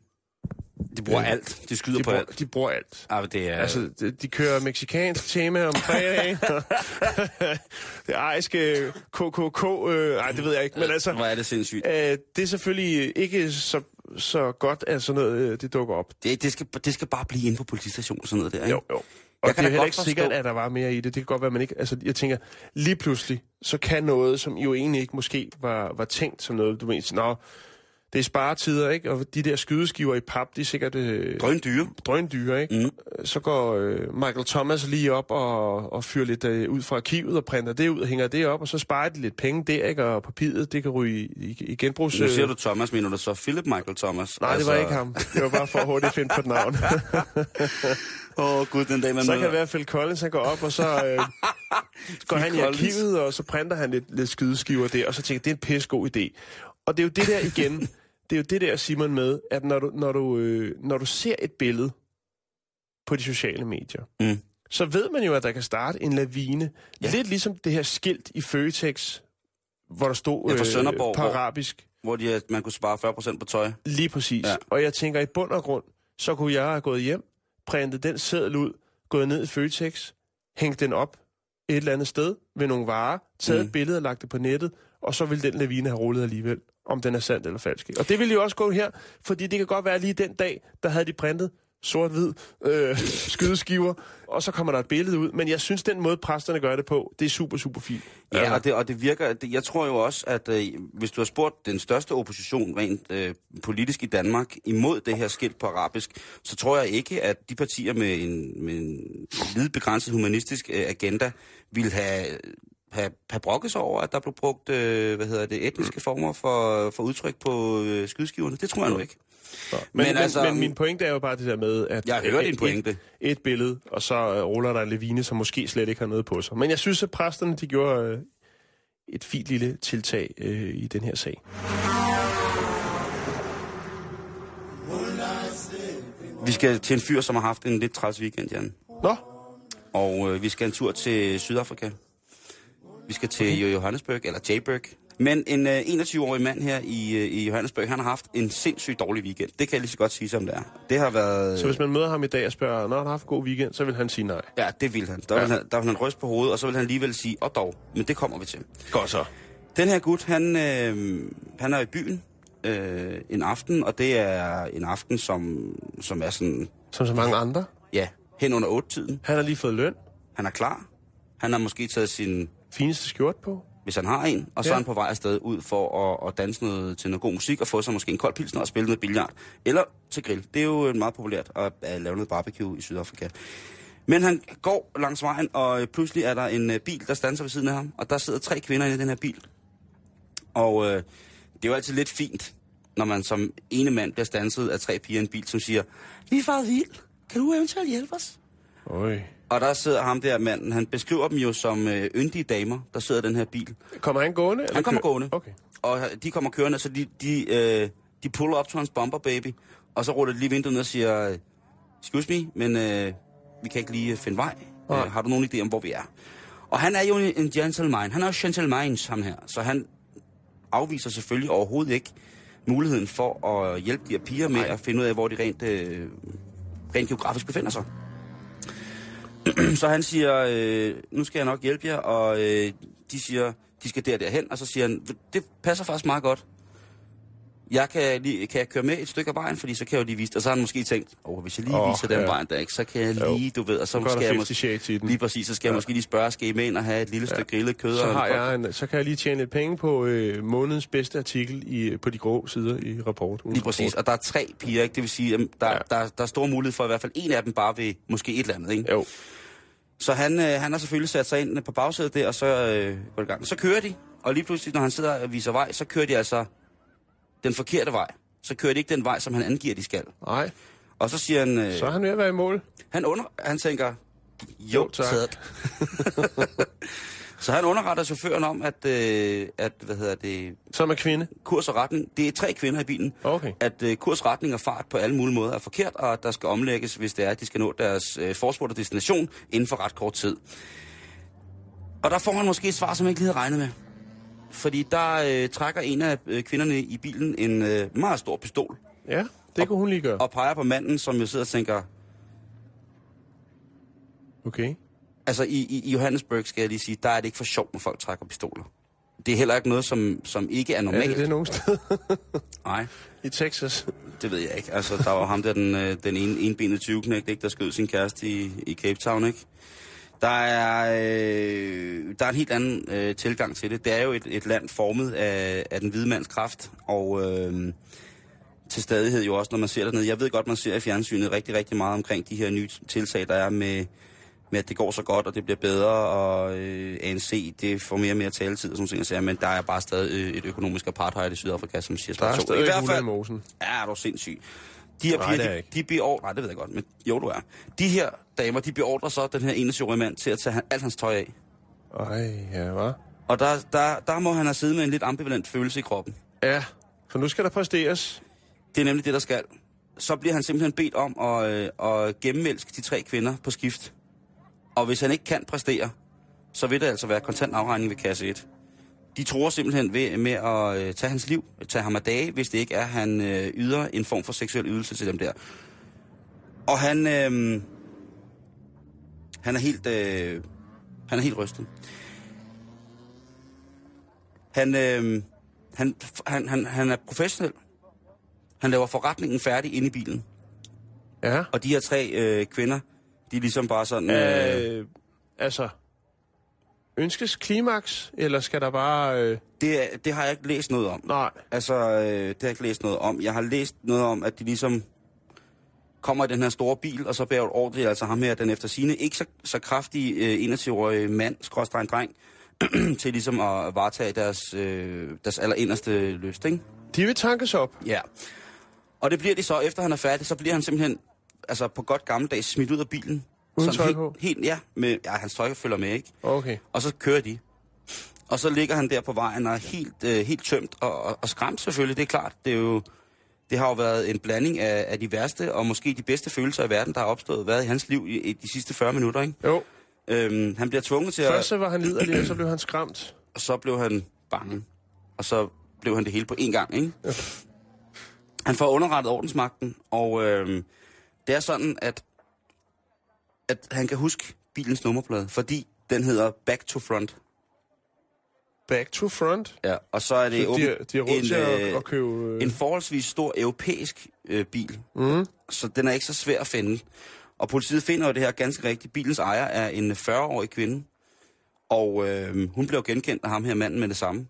De bruger øh, alt. De skyder de på bruger, alt. De bruger alt. Ah, det er... Altså, de, de kører mexicansk tema om fredag. Det ariske K K K. Øh, ej, det ved jeg ikke, men altså... Hvor er det sindssygt. Øh, det er selvfølgelig ikke så, så godt, at sådan noget øh, det dukker op. Det, det, skal, det skal bare blive inde på politistationen, sådan noget der, ikke? Jo, jo. Og jeg det er heller ikke forstå. Sikkert, at der var mere i det. Det kan godt være, man ikke... Altså, jeg tænker, lige pludselig, så kan noget, som jo egentlig ikke måske var, var tænkt som noget, du mener, nå... Det er sparetider, ikke? Og de der skydeskiver i pap, de er sikkert... Øh, drøndyre. Drøndyre, ikke? Mm. Så går øh, Michael Thomas lige op og, og fyrer lidt øh, ud fra arkivet og printer det ud og hænger det op, og så sparer de lidt penge der, ikke? Og papiret, det kan ryge i, i genbrugs... Nu siger du Thomas, mener du så Philip Michael Thomas? Nej, altså... det var ikke ham. Det var bare for hurtigt at finde på et navn. Åh oh, gud, den dag, man så møder. Kan det være, Phil Collins, han går op, og så øh, går han i arkivet, og så printer han lidt, lidt skydeskiver der, og så tænker det er en pisse god idé. Og det er jo det der igen... Det er jo det der, Simon, med, at når du, når du, øh, når du ser et billede på de sociale medier, mm. så ved man jo, at der kan starte en lavine. Ja. Lidt ligesom det her skilt i Føtex, hvor der stod øh, ja, på arabisk. Hvor, hvor de, man kunne spare fyrre procent på tøj. Lige præcis. Ja. Og jeg tænker, i bund og grund, så kunne jeg have gået hjem, printet den seddel ud, gået ned i Føtex, hængt den op et eller andet sted ved nogle varer, taget mm. et billede og lagt det på nettet, og så ville den lavine have rullet alligevel. Om den er sandt eller falsk. Og det vil jo også gå her, fordi det kan godt være lige den dag, der havde de printet sort-hvid øh, skydeskiver, og så kommer der et billede ud. Men jeg synes, den måde præsterne gør det på, det er super, super fint. Ja, og det, og det virker... Det, jeg tror jo også, at øh, hvis du har spurgt den største opposition rent øh, politisk i Danmark imod det her skilt på arabisk, så tror jeg ikke, at de partier med en, med en lidt begrænset humanistisk øh, agenda ville have... Har, har brokket sig over, at der blev brugt øh, hvad hedder det, etniske former for, for udtryk på øh, skydeskiverne. Det tror jeg nu ikke. Men, men, altså, men min pointe er jo bare det der med, at jeg hører din pointe. Et, et billede, og så øh, ruller der en lavine, som måske slet ikke har noget på sig. Men jeg synes, at præsterne de gjorde øh, et fint lille tiltag øh, i den her sag. Vi skal til en fyr, som har haft en lidt træls weekend, Jan. Nå? Og øh, vi skal en tur til Sydafrika. Vi skal til okay. Johannesburg, eller Jayburg, Men en øh, enogtyve-årig mand her i, øh, i Johannesburg, han har haft en sindssygt dårlig weekend. Det kan jeg lige så godt sige, som det er. Det har været... Øh... Så hvis man møder ham i dag og spørger, når han har haft en god weekend, så vil han sige nej? Ja, det vil han. Der, ja. vil, han, der vil han ryste på hovedet, og så vil han alligevel sige, og dog, men det kommer vi til. Godt så. Den her gut, han, øh, han er i byen øh, en aften, og det er en aften, som, som er sådan... Som så mange andre? Ja, hen under otte-tiden. Han har lige fået løn? Han er klar. Han har måske taget sin... fineste skjort på? Hvis han har en, og så er han på vej afsted ud for at, at danse noget, til noget god musik, og få sig måske en kold pilsner og spille noget billiard. Eller til grill. Det er jo meget populært at, at lave noget barbecue i Sydafrika. Men han går langs vejen, og pludselig er der en bil, der standser ved siden af ham, og der sidder tre kvinder inde i den her bil. Og øh, det er jo altid lidt fint, når man som ene mand bliver standset af tre piger i en bil, som siger, vi er faret vild, kan du eventuelt hjælpe os? Oj. Og der sidder ham der manden, han beskriver dem jo som øh, yndige damer, der sidder i den her bil. Kommer han gående? Eller han kommer kø- gående. Okay. Og de kommer kørende, så de, de, øh, de puller op til hans bumper baby, og så ruller de lige vinduet ned og siger, excuse me, men øh, vi kan ikke lige finde vej. Øh, har du nogen idé om, hvor vi er? Og han er jo en gentleman. Han er jo gentleman, ham her. Så han afviser selvfølgelig overhovedet ikke muligheden for at hjælpe de her piger med Nej. at finde ud af, hvor de rent, øh, rent geografisk befinder sig. Så han siger, øh, nu skal jeg nok hjælpe jer, og øh, de siger, de skal der derhen, og så siger han, det passer faktisk meget godt. Jeg kan, lige, kan jeg køre med et stykke af vejen, fordi så kan jeg jo lige vise det. Og så har han måske tænkt, åh, oh, hvis jeg lige oh, viser den ja. vejen der, ikke, så kan jeg lige, du ved, og så skal jeg måske, lige præcis, så skal ja. jeg måske lige spørge, skal I med ind og have et lille stykke ja. grillet kød? Så, har jeg en, så kan jeg lige tjene lidt penge på øh, månedens bedste artikel i, på de grå sider i rapport. Lige præcis, rapport. Og der er tre piger, ikke? Det vil sige, der, ja. der, der, der er stor mulighed for, at i hvert fald en af dem bare vil måske et eller andet, ikke? Jo. Så han, øh, han har selvfølgelig sat sig ind på bagsædet der, og så øh, går det gang. Så kører de, og lige pludselig, når han sidder og viser vej, så kører de altså den forkerte vej. Så kører de ikke den vej, som han angiver, de skal. Nej. Og så siger han... Øh, så er han ved at være i mål. Han, under, han tænker... Jo, jo tak. Så han underretter chaufføren om, at... Øh, at hvad hedder det... Som er kvinde. Kurs og retning. Det er tre kvinder i bilen. Okay. At øh, kurs, retning og fart på alle mulige måder er forkert, og der skal omlægges, hvis det er, at de skal nå deres øh, forspurgte og destination inden for ret kort tid. Og der får han måske et svar, som jeg ikke lige havde regnet med. Fordi der øh, trækker en af øh, kvinderne i bilen en øh, meget stor pistol. Ja, det og, kunne hun lige gøre. Og peger på manden, som jo sidder og tænker... Okay. Altså i, i Johannesburg, skal jeg lige sige, der er det ikke for sjovt, når folk trækker pistoler. Det er heller ikke noget, som, som ikke er normalt. Ja, det er det nogen sted? Nej. I Texas? Det ved jeg ikke. Altså, der var ham der, den, øh, den ene, enbenede tyveknægt, ikke, der skød sin kæreste i, i Cape Town, ikke? Der er, øh, der er en helt anden øh, tilgang til det. Det er jo et, et land formet af, af den hvide mands kraft, og øh, til stadighed jo også, når man ser dernede. Jeg ved godt, man ser i fjernsynet rigtig, rigtig meget omkring de her nye tiltag, der er med, med at det går så godt, og det bliver bedre, og øh, A N C, det får mere og mere taletid, og sådan ting, men der er bare stadig et økonomisk apartheid i Sydafrika, som siger sådan. Der er stadig i hvert fald, Mosen. Ja, er du sindssyg. De her piger, nej, de, de beordrer... Nej, det ved jeg godt, men jo, du er. De her damer, de beordrer så den her enestyrige mand til at tage han, alt hans tøj af. Ej, ja, hva? Og der, der, der må han have siddet med en lidt ambivalent følelse i kroppen. Ja, for nu skal der præsteres. Det er nemlig det, der skal. Så bliver han simpelthen bedt om at, øh, at gemmælske de tre kvinder på skift. Og hvis han ikke kan præstere, så vil det altså være kontant afregning ved kasse et. De tror simpelthen ved, med at øh, tage hans liv, tage ham af dage, hvis det ikke er, at han øh, yder en form for seksuel ydelse til dem der. Og han, øh, han, er helt, øh, han er helt rystet. Han, øh, han, han, han, han er professionel. Han laver forretningen færdig inde i bilen. Ja. Og de her tre øh, kvinder, de er ligesom bare sådan... Øh, øh, altså... Ønskes klimaks, eller skal der bare... Øh... Det, det har jeg ikke læst noget om. Nej. Altså, øh, det har jeg ikke læst noget om. Jeg har læst noget om, at de ligesom kommer i den her store bil, og så bærer et ordentligt, altså ham her, den efter sine ikke så, så kraftig øh, enogtyve-årig mand, skråstreg dreng, til ligesom at varetage deres, øh, deres allerinderste lyst, ikke? De vil tankes op. Ja. Og det bliver de så, efter han er færdig, så bliver han simpelthen, altså på godt gammeldags, smidt ud af bilen. Uden tøj på? Helt, helt, ja, med, ja, hans tøj følger med, ikke? Okay. Og så kører de. Og så ligger han der på vejen og er helt, øh, helt tømt og, og, og skræmt selvfølgelig, det er klart. Det, er jo, det har jo været en blanding af, af de værste og måske de bedste følelser i verden, der har opstået været i hans liv i, i de sidste fyrre minutter, ikke? Jo. Øhm, han bliver tvunget til at... Først så var han liderlig, og så blev han skræmt. Og så blev han bange. og så blev han det hele på én gang, ikke? Ja. Han får underrettet ordensmagten, og øh, det er sådan, at, at han kan huske bilens nummerplade, fordi den hedder Back to Front. Back to front? Ja, og så er det så de, de er rundt en, at, øh, at købe... en forholdsvis stor europæisk øh, bil, mm. så den er ikke så svær at finde. Og politiet finder jo det her ganske rigtigt. Bilens ejer er en fyrre-årig kvinde, og øh, hun blev genkendt af ham her manden med det samme.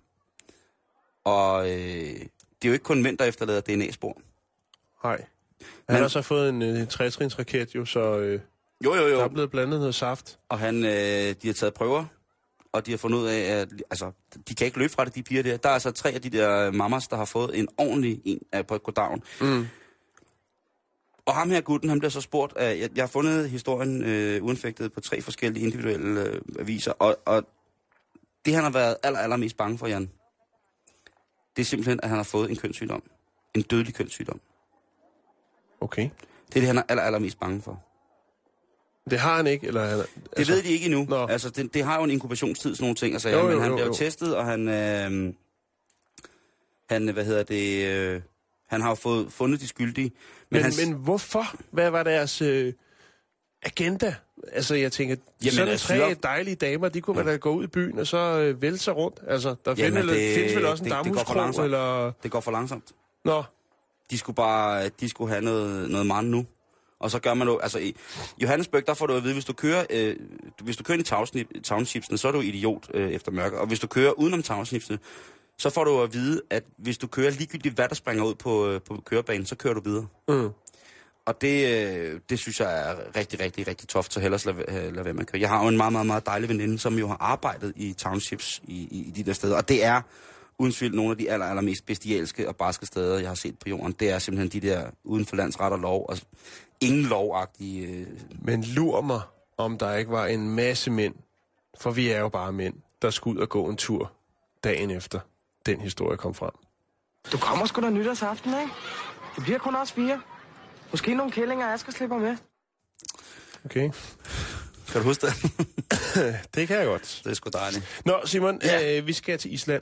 Og øh, det er jo ikke kun mænd, der efterlader D N A-spor. Nej. Han har så fået en, en tretrins raket jo, så øh, jo, jo, jo. der er blevet blandet noget saft. Og han, øh, de har taget prøver. Og de har fundet ud af, at altså, de kan ikke løbe fra det, de piger der. Der er altså tre af de der mamas, der har fået en ordentlig en af på et goddagen. Mm. Og ham her gutten, han bliver så spurgt af, jeg, jeg har fundet historien øh, uanfægtet på tre forskellige individuelle øh, aviser, og, og det han har været aller, aller mest bange for, Jan, det er simpelthen, at han har fået en kønssygdom. En dødelig kønssygdom. Okay. Det er det, han er aller, aller mest bange for. Det har han ikke, eller... Altså... Det ved de ikke endnu. Nå. Altså, det, det har jo en inkubationstid, sådan nogle ting. Altså, ja, jo, jo, men han jo, bliver jo testet, og han... Øh, han, hvad hedder det... Øh, han har jo fået, fundet de skyldige. Men, men, hans... men hvorfor? Hvad var deres øh, agenda? Altså, jeg tænker, jamen, sådan altså, tre dejlige damer, de kunne ja. da gå ud i byen, og så øh, vælte sig rundt. Altså, der jamen, findes, det, findes vel også det, en damhuskro, eller... Det går for langsomt. Nå. De skulle bare... De skulle have noget, noget mand nu. Og så gør man jo, altså i Johannesburg, der får du at vide, hvis du kører, øh, hvis du kører ind i townshipsene, så er du idiot øh, efter mørke. Og hvis du kører udenom townshipsene, så får du at vide, at hvis du kører ligegyldigt, hvad der springer ud på, øh, på kørebanen, så kører du videre. Mm. Og det, øh, det synes jeg er rigtig, rigtig, rigtig toft, så hellere lad, øh, lad være med at køre. Jeg har jo en meget, meget, meget dejlig veninde, som jo har arbejdet i townships i, i, i de der steder, og det er... Uden tvivl, nogle af de aller, aller mest bestialske og barske steder, jeg har set på jorden, det er simpelthen de der uden for landsret og lov, og ingen lovagtige... Øh... Men lur mig, om der ikke var en masse mænd, for vi er jo bare mænd, der skulle ud og gå en tur dagen efter den historie kom frem. Du kommer sgu da nytårsaften, ikke? Det bliver kun os fire. Måske nogle kællinger, jeg skal slippe med. Okay. Kan du huske det? Det kan jeg godt. Det er sgu dejligt. Nå, Simon, ja. øh, vi skal til Island.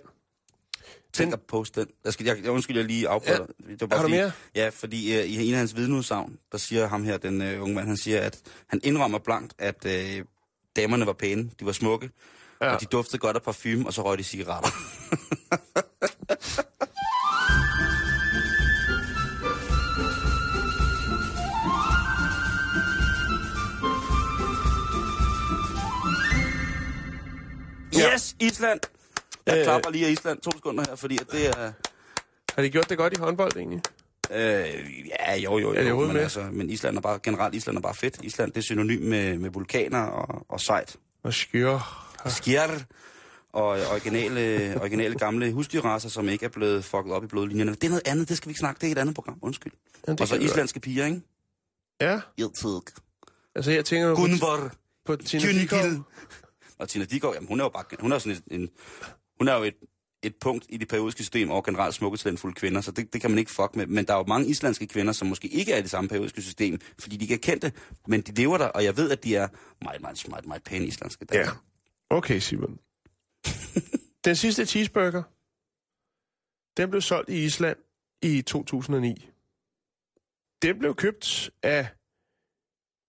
Tænk at poste den. Jeg, skal, jeg, jeg undskyld, jeg lige afbryder. Ja. Det var bare har du fordi, mere? Ja, fordi uh, i en af hans vidneudsagn, der siger ham her, den uh, unge mand, han siger, at han indrømmer blankt, at uh, damerne var pæne, de var smukke, ja. og de duftede godt af parfume, og så røg de cigaretter. Ja. Yes, Island! Jeg klapper lige af Island to sekunder her, fordi at det er... Har de gjort det godt i håndbold, egentlig? Øh, ja, jo, jo, jo. jo men, altså, men Island er bare, generelt Island er bare fedt. Island, det er synonym med, med vulkaner og, og sejt. Og skjør. Skjør. Og originale, originale gamle husdyrraser, som ikke er blevet fucket op i blodlinjerne. Det er noget andet, det skal vi ikke snakke. Det er et andet program, undskyld. Jamen, og så islandske piger, ikke? Ja. Irtidk. Altså, jeg tænker... Gunvor. På Tine Digkov. Og Tine Digkov, jamen, hun er jo bare... Hun er sådan en... en Hun er jo et, et punkt i det periodiske system over generelt smukketændfulde kvinder, så det, det kan man ikke fuck med. Men der er jo mange islandske kvinder, som måske ikke er i det samme periodiske system, fordi de ikke er kendte, men de lever der, og jeg ved, at de er meget, meget, meget, meget pæne islandske damer. Ja. Okay, Simon. Den sidste cheeseburger, den blev solgt i Island i to tusind og ni. Den blev købt af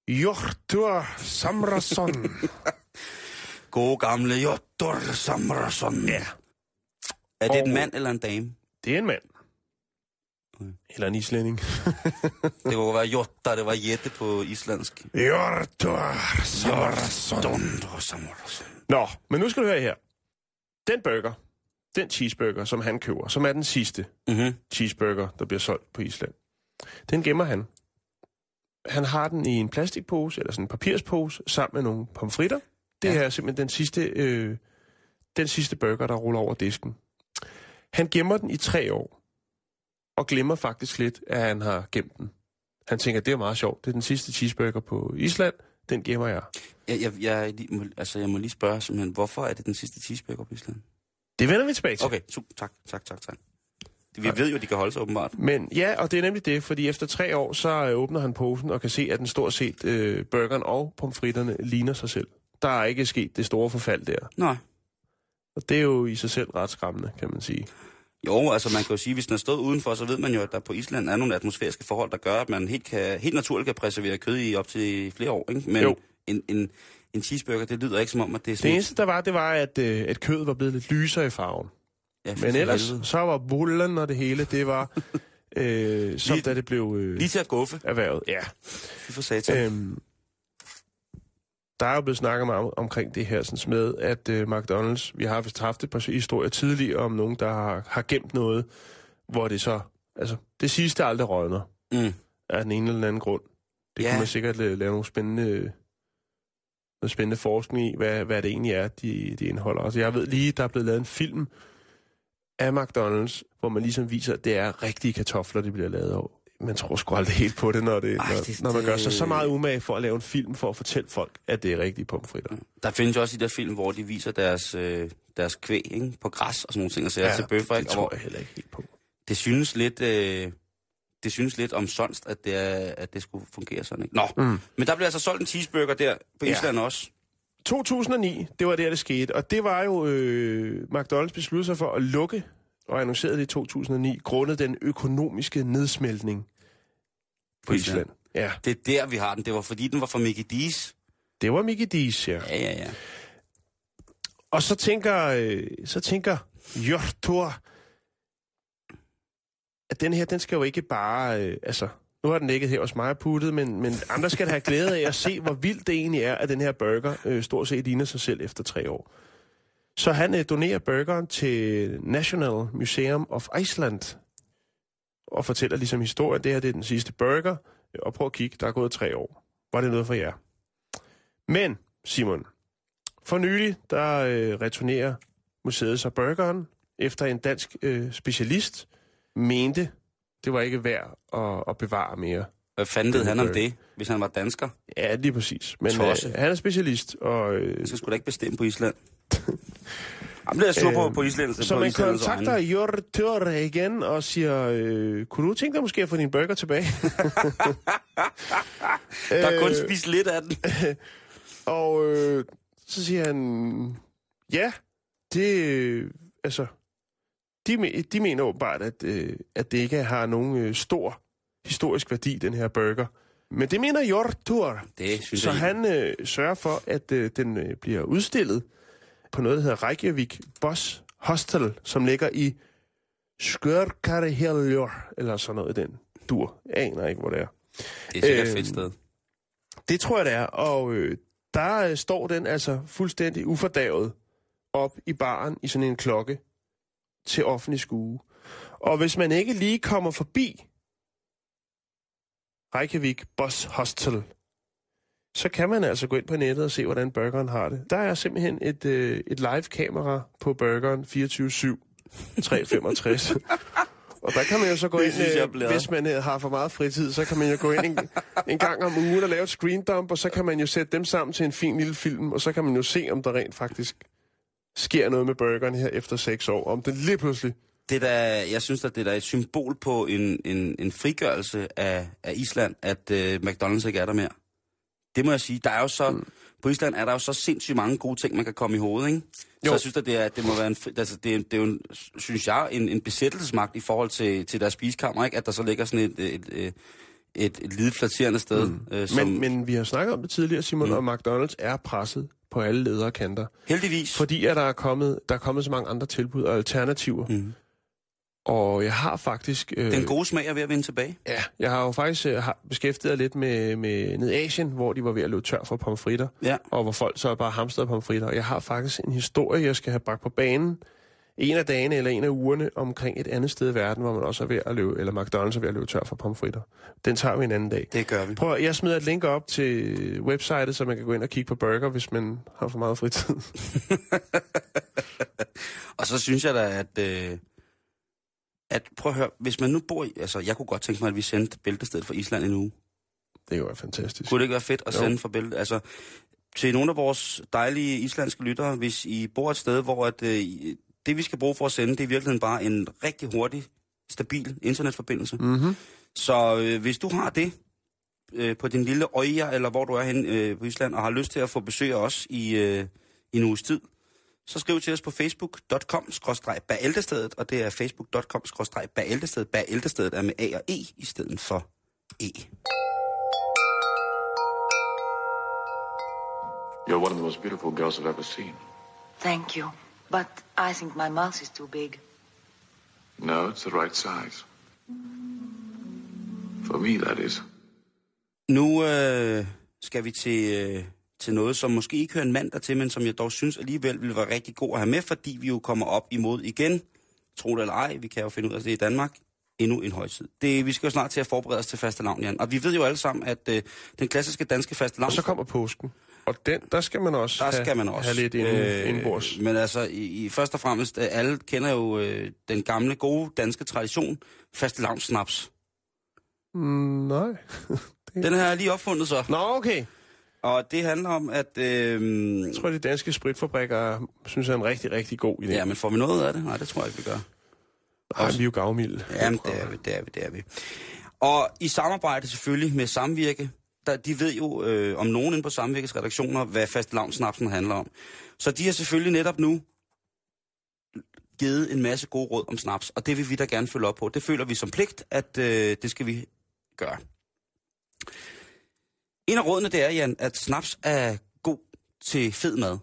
Hjortur Samrason. Gode gamle Hjortur Samrason. Ja. Er det og en mand eller en dame? Det er en mand. Okay. Eller en islænding. Det kunne være Hjortur, det var jette på islandsk. Hjortur Samrason. Samrason. Nå, men nu skal du høre her. Den burger, den cheeseburger, som han køber, som er den sidste mm-hmm. cheeseburger, der bliver solgt på Island, den gemmer han. Han har den i en plastikpose, eller sådan en papirspose, sammen med nogle pomfritter. Det her er simpelthen den sidste, øh, den sidste burger, der ruller over disken. Han gemmer den i tre år, og glemmer faktisk lidt, at han har gemt den. Han tænker, det er meget sjovt. Det er den sidste cheeseburger på Island. Den gemmer jeg. Jeg, jeg, jeg, altså, jeg må lige spørge simpelthen, hvorfor er det den sidste cheeseburger på Island? Det vender vi tilbage til. Okay, tak, tak, tak, tak. Vi ved jo, at de kan holde sig åbenbart. Men ja, og det er nemlig det, fordi efter tre år, så åbner han posen og kan se, at den stort set øh, burgeren og pomfritterne ligner sig selv. Der er ikke sket det store forfald der. Nej. Og det er jo i sig selv ret skræmmende, kan man sige. Jo, altså man kan jo sige, hvis den er stået udenfor, så ved man jo, at der på Island er nogle atmosfæriske forhold, der gør, at man helt, kan, helt naturligt kan preservere kød i op til flere år, ikke? Men jo. en... en En cheeseburger, det lyder ikke som om, at det er sådan... Det eneste, der var, det var, at, øh, at kødet var blevet lidt lysere i farven. Ja, men ellers, helvede. Så var bullen og det hele, det var... Øh, som lige, da det blev... Øh, lige til at guffe. Erhvervet, ja. Vi får satan. Øhm, der er jo blevet snakket meget om, omkring det her, sådan med, at øh, McDonald's... Vi har vist haft et par historier tidligere om nogen, der har, har gemt noget, hvor det så... Altså, det sidste aldrig rødner. Mm. Af den ene eller den anden grund. Det ja. Kunne man sikkert lave nogle spændende... spændende forskning i, hvad, hvad det egentlig er, de, de indeholder. Altså, jeg ved lige, der er blevet lavet en film af McDonald's, hvor man ligesom viser, at det er rigtige kartofler, de bliver lavet af. Man tror sgu aldrig helt på det, når, det, Ej, det når, når man gør sig så meget umage for at lave en film, for at fortælle folk, at det er rigtige pomfritter. Der findes også i der film, hvor de viser deres, øh, deres kvæg, ikke? På græs og sådan nogle ting, og så ja, til bøffer. Det, det tror jeg heller ikke helt på. Det synes lidt... Øh Det synes lidt om sonst, at det, er, at det skulle fungere sådan, ikke? Nå, mm. men der blev altså solgt en cheeseburger der på Island ja. Også. to tusind og ni, det var der, det skete. Og det var jo, øh, McDonald's besluttede sig for at lukke, og annoncerede det i to tusind og ni, grundet den økonomiske nedsmeltning på Island. Island. Ja. Det er der, vi har den. Det var fordi, den var fra Mickey D's. Det var Mickey D's, ja. Ja, ja, ja. Og så tænker, øh, så tænker Hjortur... at den her, den skal jo ikke bare... Øh, altså, nu har den ligget her hos mig og puttet, men, men andre skal have glæde af at se, hvor vildt det egentlig er, at den her burger øh, stort set ligner sig selv efter tre år. Så han øh, donerer burgeren til National Museum of Iceland, og fortæller ligesom historien, det her det er den sidste burger, og prøv at kigge, der er gået tre år. Var det noget for jer? Men, Simon, for nylig, der øh, returnerer museet så burgeren, efter en dansk øh, specialist... mente, det var ikke værd at, at bevare mere. Hvad fanden ved han om det, hvis han var dansker? Ja, lige præcis. Men øh, han er specialist, og... Øh, jeg skal sgu da ikke bestemme på Island. Jamen, det er sur på, øh, på Island. Så på man Island, kontakter Hjortur igen og siger, øh, kunne du tænke dig måske at få din burger tilbage? Der er kun spist lidt af den. Og øh, så siger han, ja, det... Øh, altså... De, de mener åbenbart, at, øh, at det ikke har nogen øh, stor historisk værdi, den her burger. Men det mener Hjortur. Det så han øh, sørger for, at øh, den øh, bliver udstillet på noget, der hedder Reykjavik Bus Hostel, som ligger i Skørkarehjørlur, eller sådan noget i den dur. Jeg aner ikke, hvor det er. Det er sikkert øh, fedt sted. Det tror jeg, det er. Og øh, der øh, står den altså fuldstændig ufordavet op i baren i sådan en klokke. Til offentlig skue. Og hvis man ikke lige kommer forbi Reykjavik Bus Hostel, så kan man altså gå ind på nettet og se, hvordan burgeren har det. Der er simpelthen et, øh, et live-kamera på burgeren fireogtyve syv tre hundrede femogtres. Og der kan man jo så gå ind, øh, hvis man øh, har for meget fritid, så kan man jo gå ind en, en gang om ugen og lave et screendump, og så kan man jo sætte dem sammen til en fin lille film, og så kan man jo se, om der rent faktisk... sker noget med burgeren her efter seks år, om den lige pludselig... Det der, jeg synes, at det der er et symbol på en, en, en frigørelse af, af Island, at øh, McDonald's ikke er der mere. Det må jeg sige. Der er jo så, mm. På Island er der jo så sindssygt mange gode ting, man kan komme i hovedet, ikke? Jo. Så jeg synes, at det, er, at det må være en... Fri, altså, det, er, det er jo, en, synes jeg, en, en besættelsesmagt i forhold til, til deres spisekammer, ikke? At der så ligger sådan et... et, et Et, et lidt flatterende sted. Mm. Øh, som... men, men vi har snakket om det tidligere, Simon, mm. og McDonald's er presset på alle ledere kanter. Heldigvis. Fordi at der, er kommet, der er kommet så mange andre tilbud og alternativer. Mm. Og jeg har faktisk... Øh... Den gode smag er ved at vende tilbage. Ja, jeg har jo faktisk øh, har beskæftiget lidt med, med Ned-Asien, hvor de var ved at løbe tør for pomfritter. Ja. Og hvor folk så bare hamstrede pomfritter. Og jeg har faktisk en historie, jeg skal have bragt på banen. En af dagene eller en af ugerne omkring et andet sted i verden, hvor man også er ved at løbe, eller McDonald's er ved at løbe tør for pomfritter. Den tager vi en anden dag. Det gør vi. Prøv, jeg smider et link op til websitet, så man kan gå ind og kigge på burger, hvis man har for meget fritid. Og så synes jeg da, at, øh, at... Prøv at høre, hvis man nu bor i... Altså, jeg kunne godt tænke mig, at vi sendte Bæltestedet fra Island en uge. Det kunne være fantastisk. Kunne det ikke være fedt at jo. Sende fra Bæltestedet? Altså... Til nogle af vores dejlige islandske lyttere, hvis I bor et sted, hvor... At, øh, det, vi skal bruge for at sende, det er i virkeligheden bare en rigtig hurtig, stabil internetforbindelse. Mm-hmm. Så øh, hvis du har det øh, på din lille øje, eller hvor du er henne øh, på Island, og har lyst til at få besøg af os i, øh, i en uges tid, så skriv til os på facebook punktum com skråstreg bæltestedet, og det er facebook punktum com skråstreg bæltestedet. Bæltestedet er med A og E i stedet for E. You're one of the most beautiful girls I've ever seen. Thank you, but I think my mouth is too big. No, it's the right size. For me, that is. Nu øh, skal vi til, øh, til noget, som måske ikke hører en mand dertil, men som jeg dog synes alligevel ville være rigtig god at have med, fordi vi jo kommer op imod igen. Tro det eller ej, vi kan jo finde ud af det i Danmark. Endnu en højtid. Det, vi skal jo snart til at forberede os til fastelavn, Jan. Og vi ved jo alle sammen, at øh, den klassiske danske fastelavn... Og så kommer påsken. Og den, der skal man også, der have, skal man også. have lidt øh, indbords. Men altså, i, i først og fremmest, alle kender jo øh, den gamle, gode danske tradition, fastelavnssnaps. Mm, nej. Den har jeg lige opfundet så. Nå, okay. Og det handler om, at... Øh, jeg tror, de danske spritfabrikker synes, er en rigtig, rigtig god idé. Ja, men får vi noget af det? Nej, det tror jeg ikke, vi gør. Nej, vi er jo gavmilde. Jamen, det er vi, det er vi, det er vi. Og i samarbejde selvfølgelig med Samvirke, der, de ved jo øh, om nogen inde på Samvirkes redaktioner, hvad fastelavnssnapsen handler om. Så de har selvfølgelig netop nu givet en masse gode råd om snaps, og det vil vi da gerne følge op på. Det føler vi som pligt, at øh, det skal vi gøre. En af rådene, det er, Jan, at snaps er god til fed mad.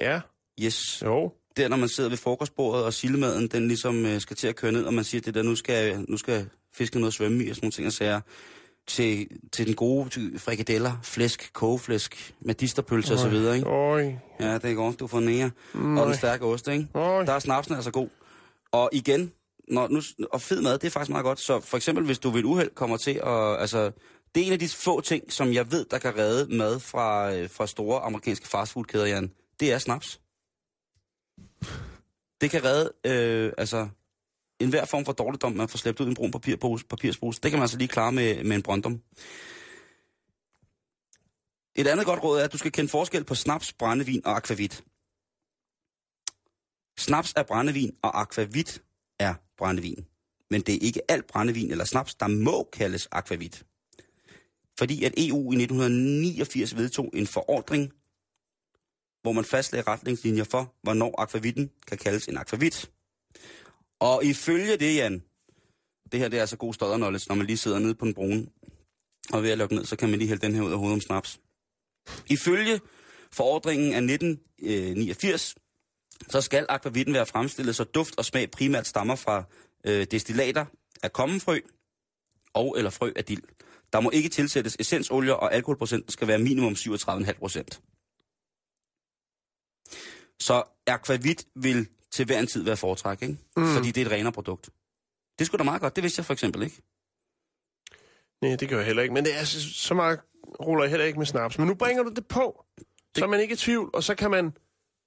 Ja. Yes. Jo. Det er, når man sidder ved frokostbordet, og sildemaden, den ligesom øh, skal til at køre ned, og man siger, det der, nu skal, nu skal fisken noget svømme i, og sådan nogle ting og sager. Til, til den gode til frikadeller, flæsk, kogeflæsk, medisterpølser osv., ikke? Øj. Ja, det er godt, du får nære. Mm. Og den stærke ost, ikke? Øj. Der er snapsen altså god. Og igen, når, nu, og fed mad, det er faktisk meget godt. Så for eksempel, hvis du ved uheld kommer til at... Altså, det er en af de få ting, som jeg ved, der kan redde mad fra, fra store amerikanske fastfoodkæder, Jan. Det er snaps. Det kan redde, øh, altså... en hver form for dårligdom, man får slæbt ud i en brun papirpose, papirspose. Det kan man altså lige klare med, med en brøndum. Et andet godt råd er, at du skal kende forskel på snaps, brændevin og akvavit. Snaps er brændevin, og akvavit er brændevin. Men det er ikke alt brændevin eller snaps, der må kaldes akvavit. Fordi at E U i nitten niogfirs vedtog en forordning, hvor man fastlagde retningslinjer for, hvornår akvavitten kan kaldes en akvavit. Og ifølge det, Jan, det her det er altså god stodderknowledge, når man lige sidder nede på den brune, og ved at lukke ned, så kan man lige hælde den her ud af hovedet om snaps. Ifølge forordringen af nitten niogfirs, så skal akvavitten være fremstillet, så duft og smag primært stammer fra øh, destillater af kommenfrø og eller frø af dild. Der må ikke tilsættes essensolier, og alkoholprocenten skal være minimum syvogtredive komma fem procent. Så akvavit vil... til hver en tid være foretræk, ikke? Mm. Fordi det er et renere produkt. Det skulle da meget godt, det vidste jeg for eksempel ikke. Nej, det gør jeg heller ikke, men det er så meget ruller jeg heller ikke med snaps. Men nu bringer du det på, det... så er man ikke i tvivl, og så kan man...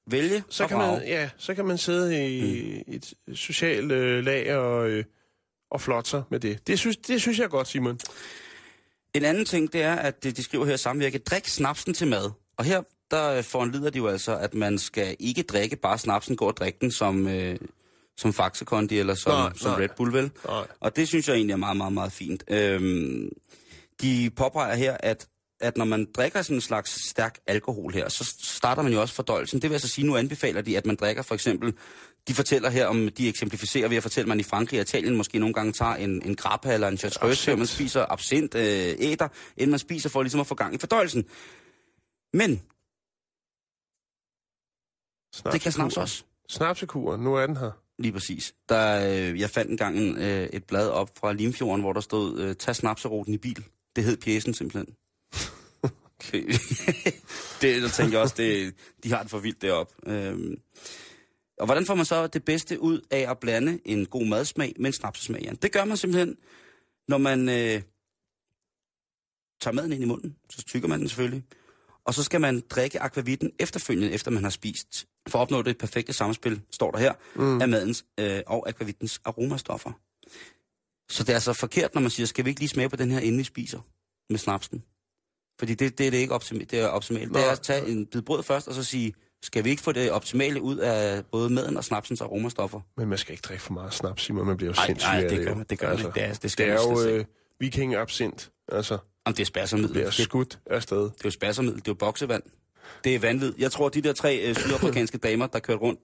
Vælge så kan man, ja, så kan man sidde i mm. et socialt øh, lag og, øh, og flotte sig med det. Det synes, det synes jeg godt, Simon. En anden ting, det er, at de skriver her Samvirke, drik snapsen til mad. Og her... der foranleder det jo altså, at man skal ikke drikke bare snapsen, gå og drikke den som, øh, som Faxe-Kondi eller som, nej, som nej. Red Bull, vel? Nej. Og det synes jeg egentlig er meget, meget, meget fint. Øhm, de påpeger her, at, at når man drikker sådan en slags stærk alkohol her, så starter man jo også fordøjelsen. Det vil altså sige, nu anbefaler de, at man drikker for eksempel, de fortæller her om, de eksemplificerer ved at fortælle, man i Frankrig og Italien måske nogle gange tager en, en grappa eller en chartreuse, og man spiser absint, øh, æder, inden man spiser for ligesom at få gang i fordøjelsen. Men... det kan snaps også. Snapsekuren, nu er den her. Lige præcis. Der, øh, jeg fandt engang øh, et blad op fra Limfjorden, hvor der stod, øh, tag snapseroten i bil. Det hed pjecen simpelthen. Okay. Det, der tænker jeg også, det, de har det for vildt derop. Øhm. Og hvordan får man så det bedste ud af at blande en god madsmag med en snapsesmag? Ja? Det gør man simpelthen, når man øh, tager maden ind i munden, så tykker man den selvfølgelig. Og så skal man drikke akvavitten efterfølgende, efter man har spist, for at opnå det perfekte samspil, står der her, mm. af madens øh, og akvavittens aromastoffer. Så det er altså forkert, når man siger, skal vi ikke lige smage på den her, inden vi spiser med snapsen? Fordi det, det er det ikke optimalt. Det er optimalt. Det er at tage en bid brød først, og så sige, skal vi ikke få det optimale ud af både maden og snapsens aromastoffer? Men man skal ikke drikke for meget snaps, Simon, man bliver jo sindssyg. Nej, det gør man, det gør altså, man. Det er, det skal det er man, jo øh, viking absint, altså... Om det er spassermiddel. Det er skudt afsted. Det er jo spassermiddel, det er jo boksevand. Det er vanvittigt. Jeg tror, de der tre øh, sydafrikanske damer, der kørte rundt...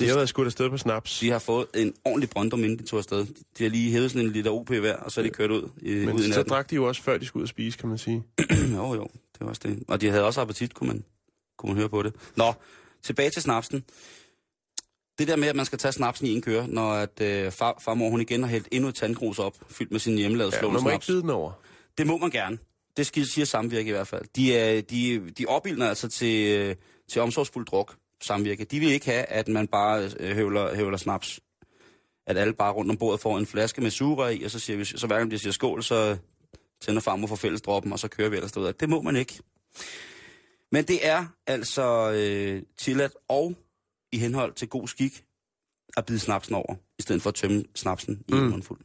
De har været skudt afsted på snaps. De har fået en ordentlig brøndom, inden de tog afsted. De har lige hævet sådan en liter O P hver, og så er de kørt ud. Øh, Men ud så, så drak de jo også, før de skulle ud og spise, kan man sige. jo, jo. Det var også det. Og de havde også appetit, kunne man, kunne man høre på det. Nå, tilbage til snapsen. Det der med, at man skal tage snapsen i en køre, når at, øh, far, farmor hun igen har hældt endnu et tandgrus op, fyldt med sin hjemmelavede ja, slående snaps. Ja, man må ikke byde den over. Det må man gerne. Det siger Samvirke i hvert fald. De, de, de opildner altså til, til omsorgsfuld druk, Samvirke. De vil ikke have, at man bare høvler, høvler snaps. At alle bare rundt om bordet får en flaske med sugerør i, og så, siger vi, så hver gang de siger skål, så tænder farmor for fællesdroppen, og så kører vi ellers derudad. Det må man ikke. Men det er altså øh, tilladt og i henhold til god skik at bide snapsen over, i stedet for at tømme snapsen i mm. en mundfuld.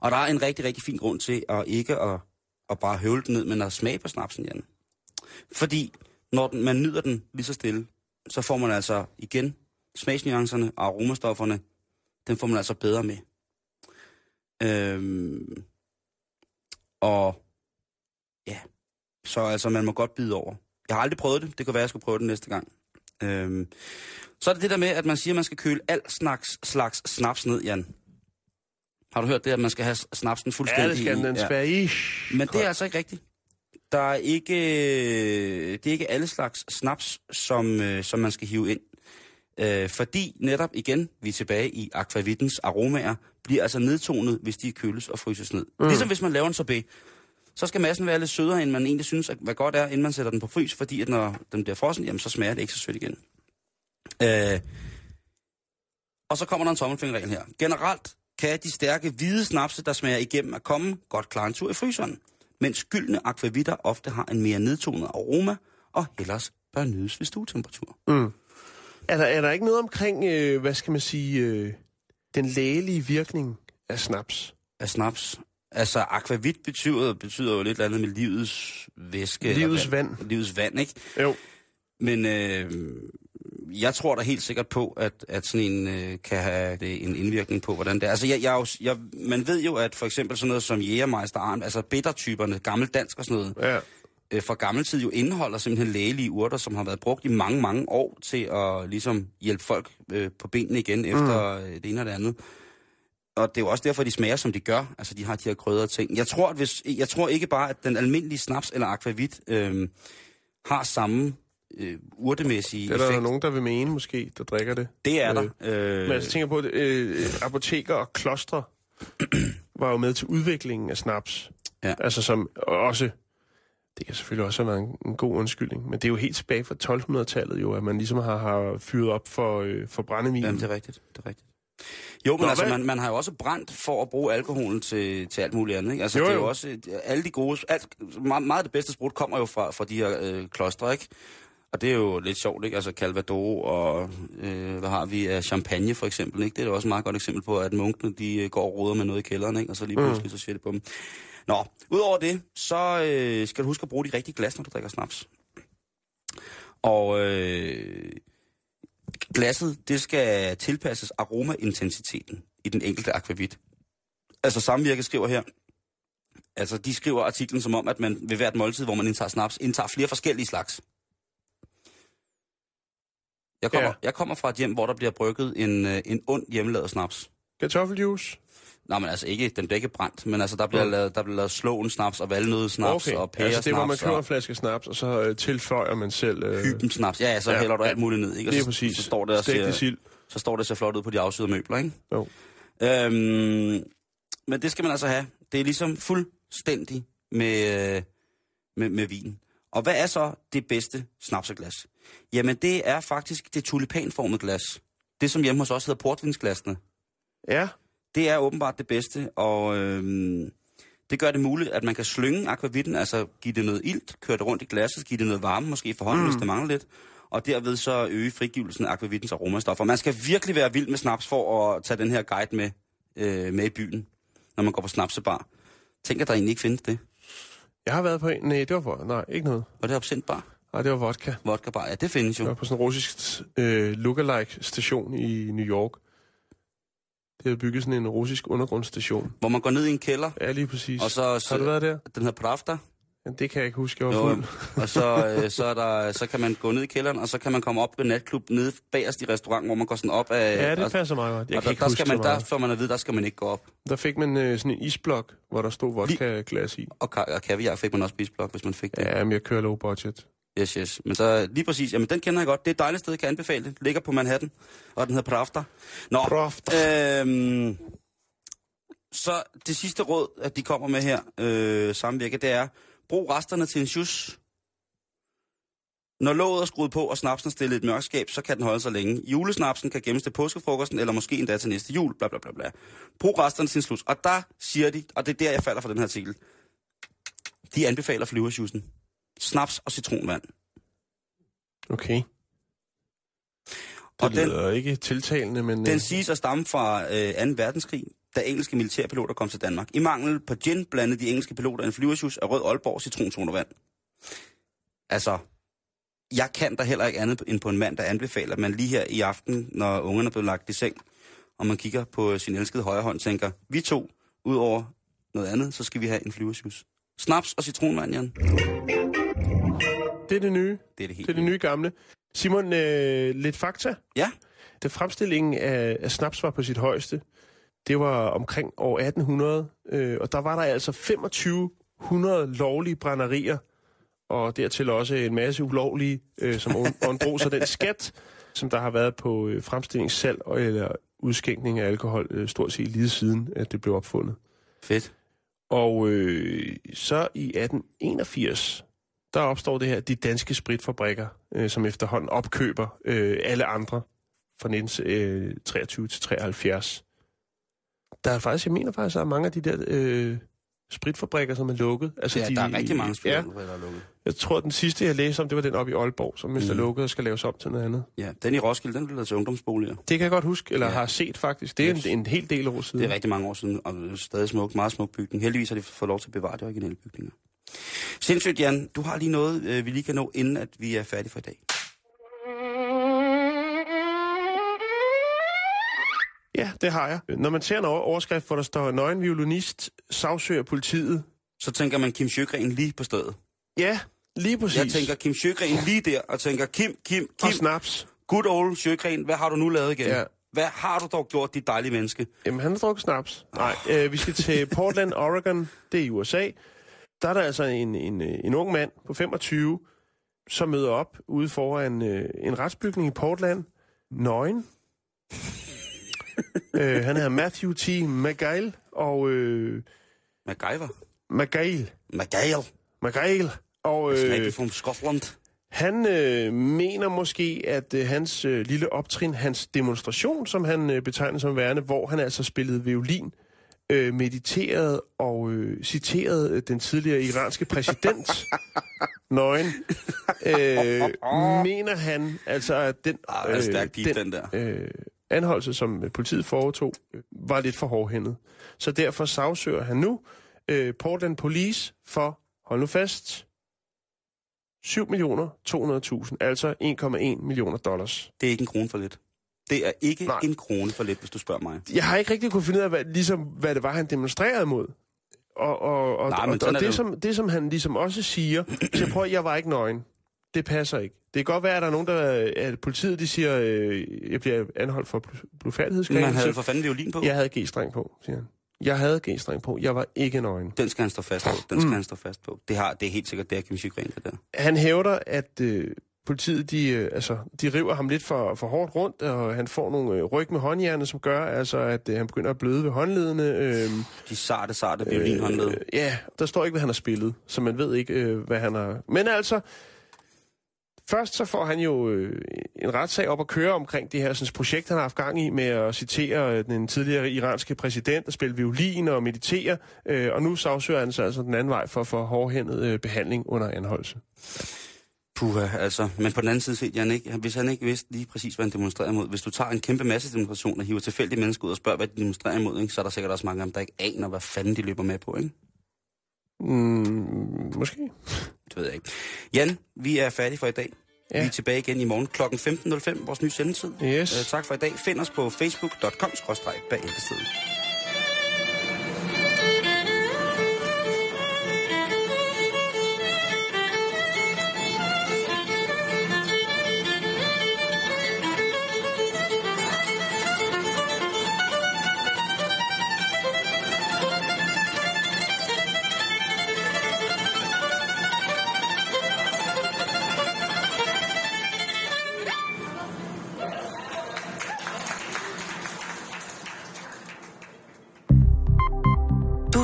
Og der er en rigtig, rigtig fin grund til at ikke at og bare høvle den ned, men at smage på snapsen, Jan. Fordi når den, man nyder den lige så stille, så får man altså igen smagsnuancerne og aromastofferne, den får man altså bedre med. Øhm, og ja, så altså man må godt bide over. Jeg har aldrig prøvet det, det kan være, jeg skal prøve det næste gang. Øhm, så er det det der med, at man siger, at man skal køle al slags, slags snaps ned, Jan. Har du hørt det, at man skal have snapsen fuldstændig i? Ja, det skal den spære i. Men det er altså ikke rigtigt. Der er ikke, det er ikke alle slags snaps, som, som man skal hive ind. Øh, fordi netop igen, vi er tilbage i akvavittens aromaer, bliver altså nedtonet, hvis de køles og fryses ned. Mm. Ligesom hvis man laver en sorbet, så skal massen være lidt sødere, end man egentlig synes, at, hvad godt er, inden man sætter den på frys, fordi at når den bliver frossen, jamen, så smager det ikke så sødt igen. Øh, og så kommer der en tommelfingerregel her. Generelt kan de stærke hvide snapse, der smager igennem at komme, godt klare en tur i fryseren, mens gyldne akvavitter ofte har en mere nedtonet aroma, og ellers bør nydes ved stuetemperatur. Mm. Er, der, er der ikke noget omkring, øh, hvad skal man sige, øh, den lægelige virkning af snaps? Af snaps? Altså, akvavit betyder, betyder jo lidt andet med livets væske. Livets eller, vand. Livets vand, ikke? Jo. Men... Øh, Jeg tror da helt sikkert på, at, at sådan en øh, kan have det, en indvirkning på, hvordan det er. Altså, jeg, jeg, jeg, man ved jo, at for eksempel sådan noget som jægermeisterarm, altså bittertyperne, gammeldansk og sådan noget, ja. øh, fra gammeltid jo indeholder simpelthen lægelige urter, som har været brugt i mange, mange år til at ligesom hjælpe folk øh, på benene igen efter mm. det ene og det andet. Og det er jo også derfor, de smager, som de gør. Altså, de har de her krydder og ting. Jeg tror, at hvis, jeg tror ikke bare, at den almindelige snaps eller akvavit øh, har samme... Øh, urtemæssige effekt. Er der effekt. Nogen, der vil mene måske, der drikker det? Det er der. Øh, men jeg altså, tænker på, at øh, apoteker og klostre var jo med til udviklingen af snaps. Ja. Altså som også, det kan selvfølgelig også have været en, en god undskyldning, men det er jo helt tilbage fra tolv hundrede-tallet jo, at man ligesom har, har fyret op for, øh, for brændeminen. Jamen, det er rigtigt, det er rigtigt. Jo, men Nå, altså, man, man har jo også brændt for at bruge alkoholen til, til alt muligt andet, ikke? Altså, jo, jo. Det er jo også, alle de gode, alt, meget, meget det bedste sprut kommer jo fra, fra de her øh, klostre, ikke? Og det er jo lidt sjovt, ikke? Altså Calvador og, øh, hvad har vi, af champagne for eksempel, ikke? Det er jo også et meget godt eksempel på, at munkene, de går og roder med noget i kælderen, ikke? Og så lige pludselig, mm. så siger det på dem. Nå, udover det, så øh, skal du huske at bruge de rigtige glas, når du drikker snaps. Og øh, glasset, det skal tilpasses aromaintensiteten i den enkelte akvavit. Altså Samvirke skriver her, altså de skriver artiklen som om, at man ved hvert måltid, hvor man indtager snaps, indtager flere forskellige slags. Jeg kommer, ja. jeg kommer fra et hjem, hvor der bliver brygget en, en ond hjemmelavet snaps. Kartoffeljuice? Nej, men altså ikke, den bliver ikke brændt, men altså der bliver, ja. lavet, der bliver lavet slåen snaps og valnødsnaps okay. og pæresnaps. Altså det, hvor man køber en flaske snaps, og så øh, tilføjer man selv... Øh... Hyben snaps, ja, så ja. hælder du alt muligt ned, ikke? Og det er præcis. Så, så står det og ser, så står det og ser flot ud på de afsydede møbler, ikke? Jo. Øhm, men det skal man altså have. Det er ligesom fuldstændig med, med, med vin. Og hvad er så det bedste snapseglas? Jamen, det er faktisk det tulipanformede glas. Det, som hjemme hos os hedder portvinsglasene. Ja. Det er åbenbart det bedste, og øhm, det gør det muligt, at man kan slynge akvavitten, altså give det noget ilt, køre det rundt i glasset, give det noget varme, måske for hånden, mm. hvis det mangler lidt, og derved så øge frigivelsen af akvavittens aromastoffer. Man skal virkelig være vild med snaps for at tage den her guide med, øh, med i byen, når man går på snapsebar. Tænk, at der egentlig ikke findes det. Jeg har været på en... Nej, det var for... Nej, ikke noget. Var det absintbar? Nej, det var vodka. Vodka bar, ja, det findes jo. Jeg var på sådan en russisk øh, lookalike-station i New York. Det har bygget sådan en russisk undergrundsstation. Hvor man går ned i en kælder. Ja, lige præcis. Og så, så har du været der? Den hedder Pravda. Det kan jeg ikke huske, jeg var fuld. Og så, øh, så, er der, så kan man gå ned i kælderen, og så kan man komme op ved natklub nede bagerst i restauranten, hvor man går sådan op af... Ja, det passer meget godt. Jeg og kan der, ikke der huske skal man, der får man at vide, der skal man ikke gå op. Der fik man øh, sådan en isblok, hvor der stod vodka-glas i. Og, og kaviar fik man også på isblok, hvis man fik det. Ja, men jeg kører low budget. Yes, yes. Men så lige præcis, jamen den kender jeg godt. Det er et dejligt sted, jeg kan anbefale det. Ligger på Manhattan, og den hedder Pravda. Nå, Pravda. Øhm, så det sidste råd, at de kommer med her, øh, samvirket, det er... Brug resterne til en sjus. Når låget er skruet på, og snapsen er stillet i et mørkskab, så kan den holde sig længe. Julesnapsen kan gemmes til påskefrokosten, eller måske endda til næste jul, bla bla bla bla. Brug resterne til en slus. Og der siger de, og det er der, jeg falder fra den her artikel. De anbefaler flyversjusen. Snaps og citronvand. Okay. Det og lyder den, ikke tiltalende, men... Den siges at stamme fra øh, anden verdenskrig, da engelske militærpiloter kom til Danmark. I mangel på gin blandede de engelske piloter en flyverjus af rød Aalborg, citrontonevand. Altså, jeg kan da heller ikke andet end på en mand, der anbefaler, at man lige her i aften, når ungerne er blevet lagt i seng, og man kigger på sin elskede højre hånd, tænker, vi to, ud over noget andet, så skal vi have en flyverjus. Snaps og citronvand, Jan. Det er det nye. Det er det, helt det, er det nye gamle. Simon, øh, lidt fakta. Ja. Det fremstillingen af, af snaps var på sit højeste. Det var omkring år atten hundrede, øh, og der var der altså to tusind fem hundrede lovlige brænderier, og dertil også en masse ulovlige, øh, som undrog sig den skat, som der har været på øh, fremstillingssalg eller udskænkning af alkohol, øh, stort set lige siden, at det blev opfundet. Fedt. Og øh, så i atten enogfirs, der opstår det her, de danske spritfabrikker, øh, som efterhånden opkøber øh, alle andre fra nitten treogtyve til treoghalvfjerds. Der er faktisk, jeg mener faktisk, der er mange af de der øh, spritfabrikker, som er lukket. Altså, ja, de, der er rigtig mange spritfabrikker, der er lukket. Jeg tror, den sidste, jeg læste om, det var den oppe i Aalborg, som mister mm. lukket og skal laves op til noget andet. Ja, den i Roskilde, den blev lavet til ungdomsboliger. Det kan jeg godt huske, eller ja. har set faktisk. Det er yes. en, en hel del år siden. Det er rigtig mange år siden, og stadig smuk, meget smuk bygning. Heldigvis har de fået lov til at bevare de originale bygninger. Sindssygt, Jan. Du har lige noget, vi lige kan nå, inden at vi er færdige for i dag. Ja, det har jeg. Når man ser en overskrift, hvor der står nøgen violinist, sagsøger politiet. Så tænker man Kim Sjøgren lige på stedet. Ja, lige præcis. Jeg tænker Kim Sjøgren lige der, og tænker Kim, Kim, Kim. Og snaps. Good old Sjøgren, hvad har du nu lavet igen? Ja. Hvad har du dog gjort, dit dejlige menneske? Jamen, han har drukket snaps. Nej, øh, vi skal til Portland, Oregon. Det er i U S A. Der er der altså en, en, en ung mand på femogtyve, som møder op ude foran en, en retsbygning i Portland. Nøgen. øh, han hedder Matthew T. McGill, og... Øh, MacGyver? McGill. McGill. McGill. Og... Øh, fra Scotland. Han øh, mener måske, at øh, hans øh, lille optrin, hans demonstration, som han øh, betegner som værende, hvor han altså spillede violin, øh, mediterede og øh, citerede øh, den tidligere iranske præsident, nøgen, øh, mener han altså, at den... Øh, ah, stærk pip, den, den der... Øh, anholdelse, som politiet foretog, var lidt for hårdhændet. Så derfor sagsøger han nu øh, Portland Police for, hold nu fast, syv millioner to hundrede tusind, altså en komma en millioner dollars. Det er ikke en krone for lidt. Det er ikke Nej. en krone for lidt, hvis du spørger mig. Jeg har ikke rigtig kunne finde ud af, hvad, ligesom, hvad det var, han demonstrerede mod. Og, og, og, Nej, og, og det, det, som, det, som han ligesom også siger, så prøv, jeg var ikke nøgen. Det passer ikke. Det kan godt være, at der er nogen, der... At politiet, de siger, øh, jeg bliver anholdt for blufærdighedsgræn. Man havde for fanden violin på. Jeg havde G-streng på, siger han. Jeg havde G-streng på. Jeg var ikke nøgen. Den skal han stå fast på. Den skal mm. han stå fast på. Det, har, det er helt sikkert, det er Kim Sjøgren, det der. Han hævder, at øh, politiet, de, øh, altså, de river ham lidt for, for hårdt rundt, og han får nogle øh, ryg med håndjerne, som gør, altså, at øh, han begynder at bløde ved håndledene. Øh, de sarte, sarte violinhåndled. Øh, øh, ja, der står ikke, hvad han har spillet, så man ved ikke, øh, hvad han har... Men altså... Først så får han jo øh, en retssag op at køre omkring det her sådan, projekt, han har haft gang i med at citere øh, den tidligere iranske præsident og spille violin og meditere. Øh, og nu sagsøger han sig altså den anden vej for at få hårdhændet øh, behandling under anholdelse. Puha, altså. Men på den anden side set, Jan, ikke, hvis han ikke vidste lige præcis, hvad han demonstrerer mod. Hvis du tager en kæmpe masse demonstration og hiver tilfældige mennesker ud og spørger, hvad de demonstrerer mod, ikke, så er der sikkert også mange af dem, der ikke aner, hvad fanden de løber med på, ikke? Mm, måske. Det ved jeg ikke. Jan, vi er færdige for i dag. Ja. Vi er tilbage igen i morgen kl. femten nul fem, vores nye sendetid. Yes. Uh, tak for i dag. Find os på facebook punktum com skråstreg bæltestedet.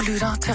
lytter til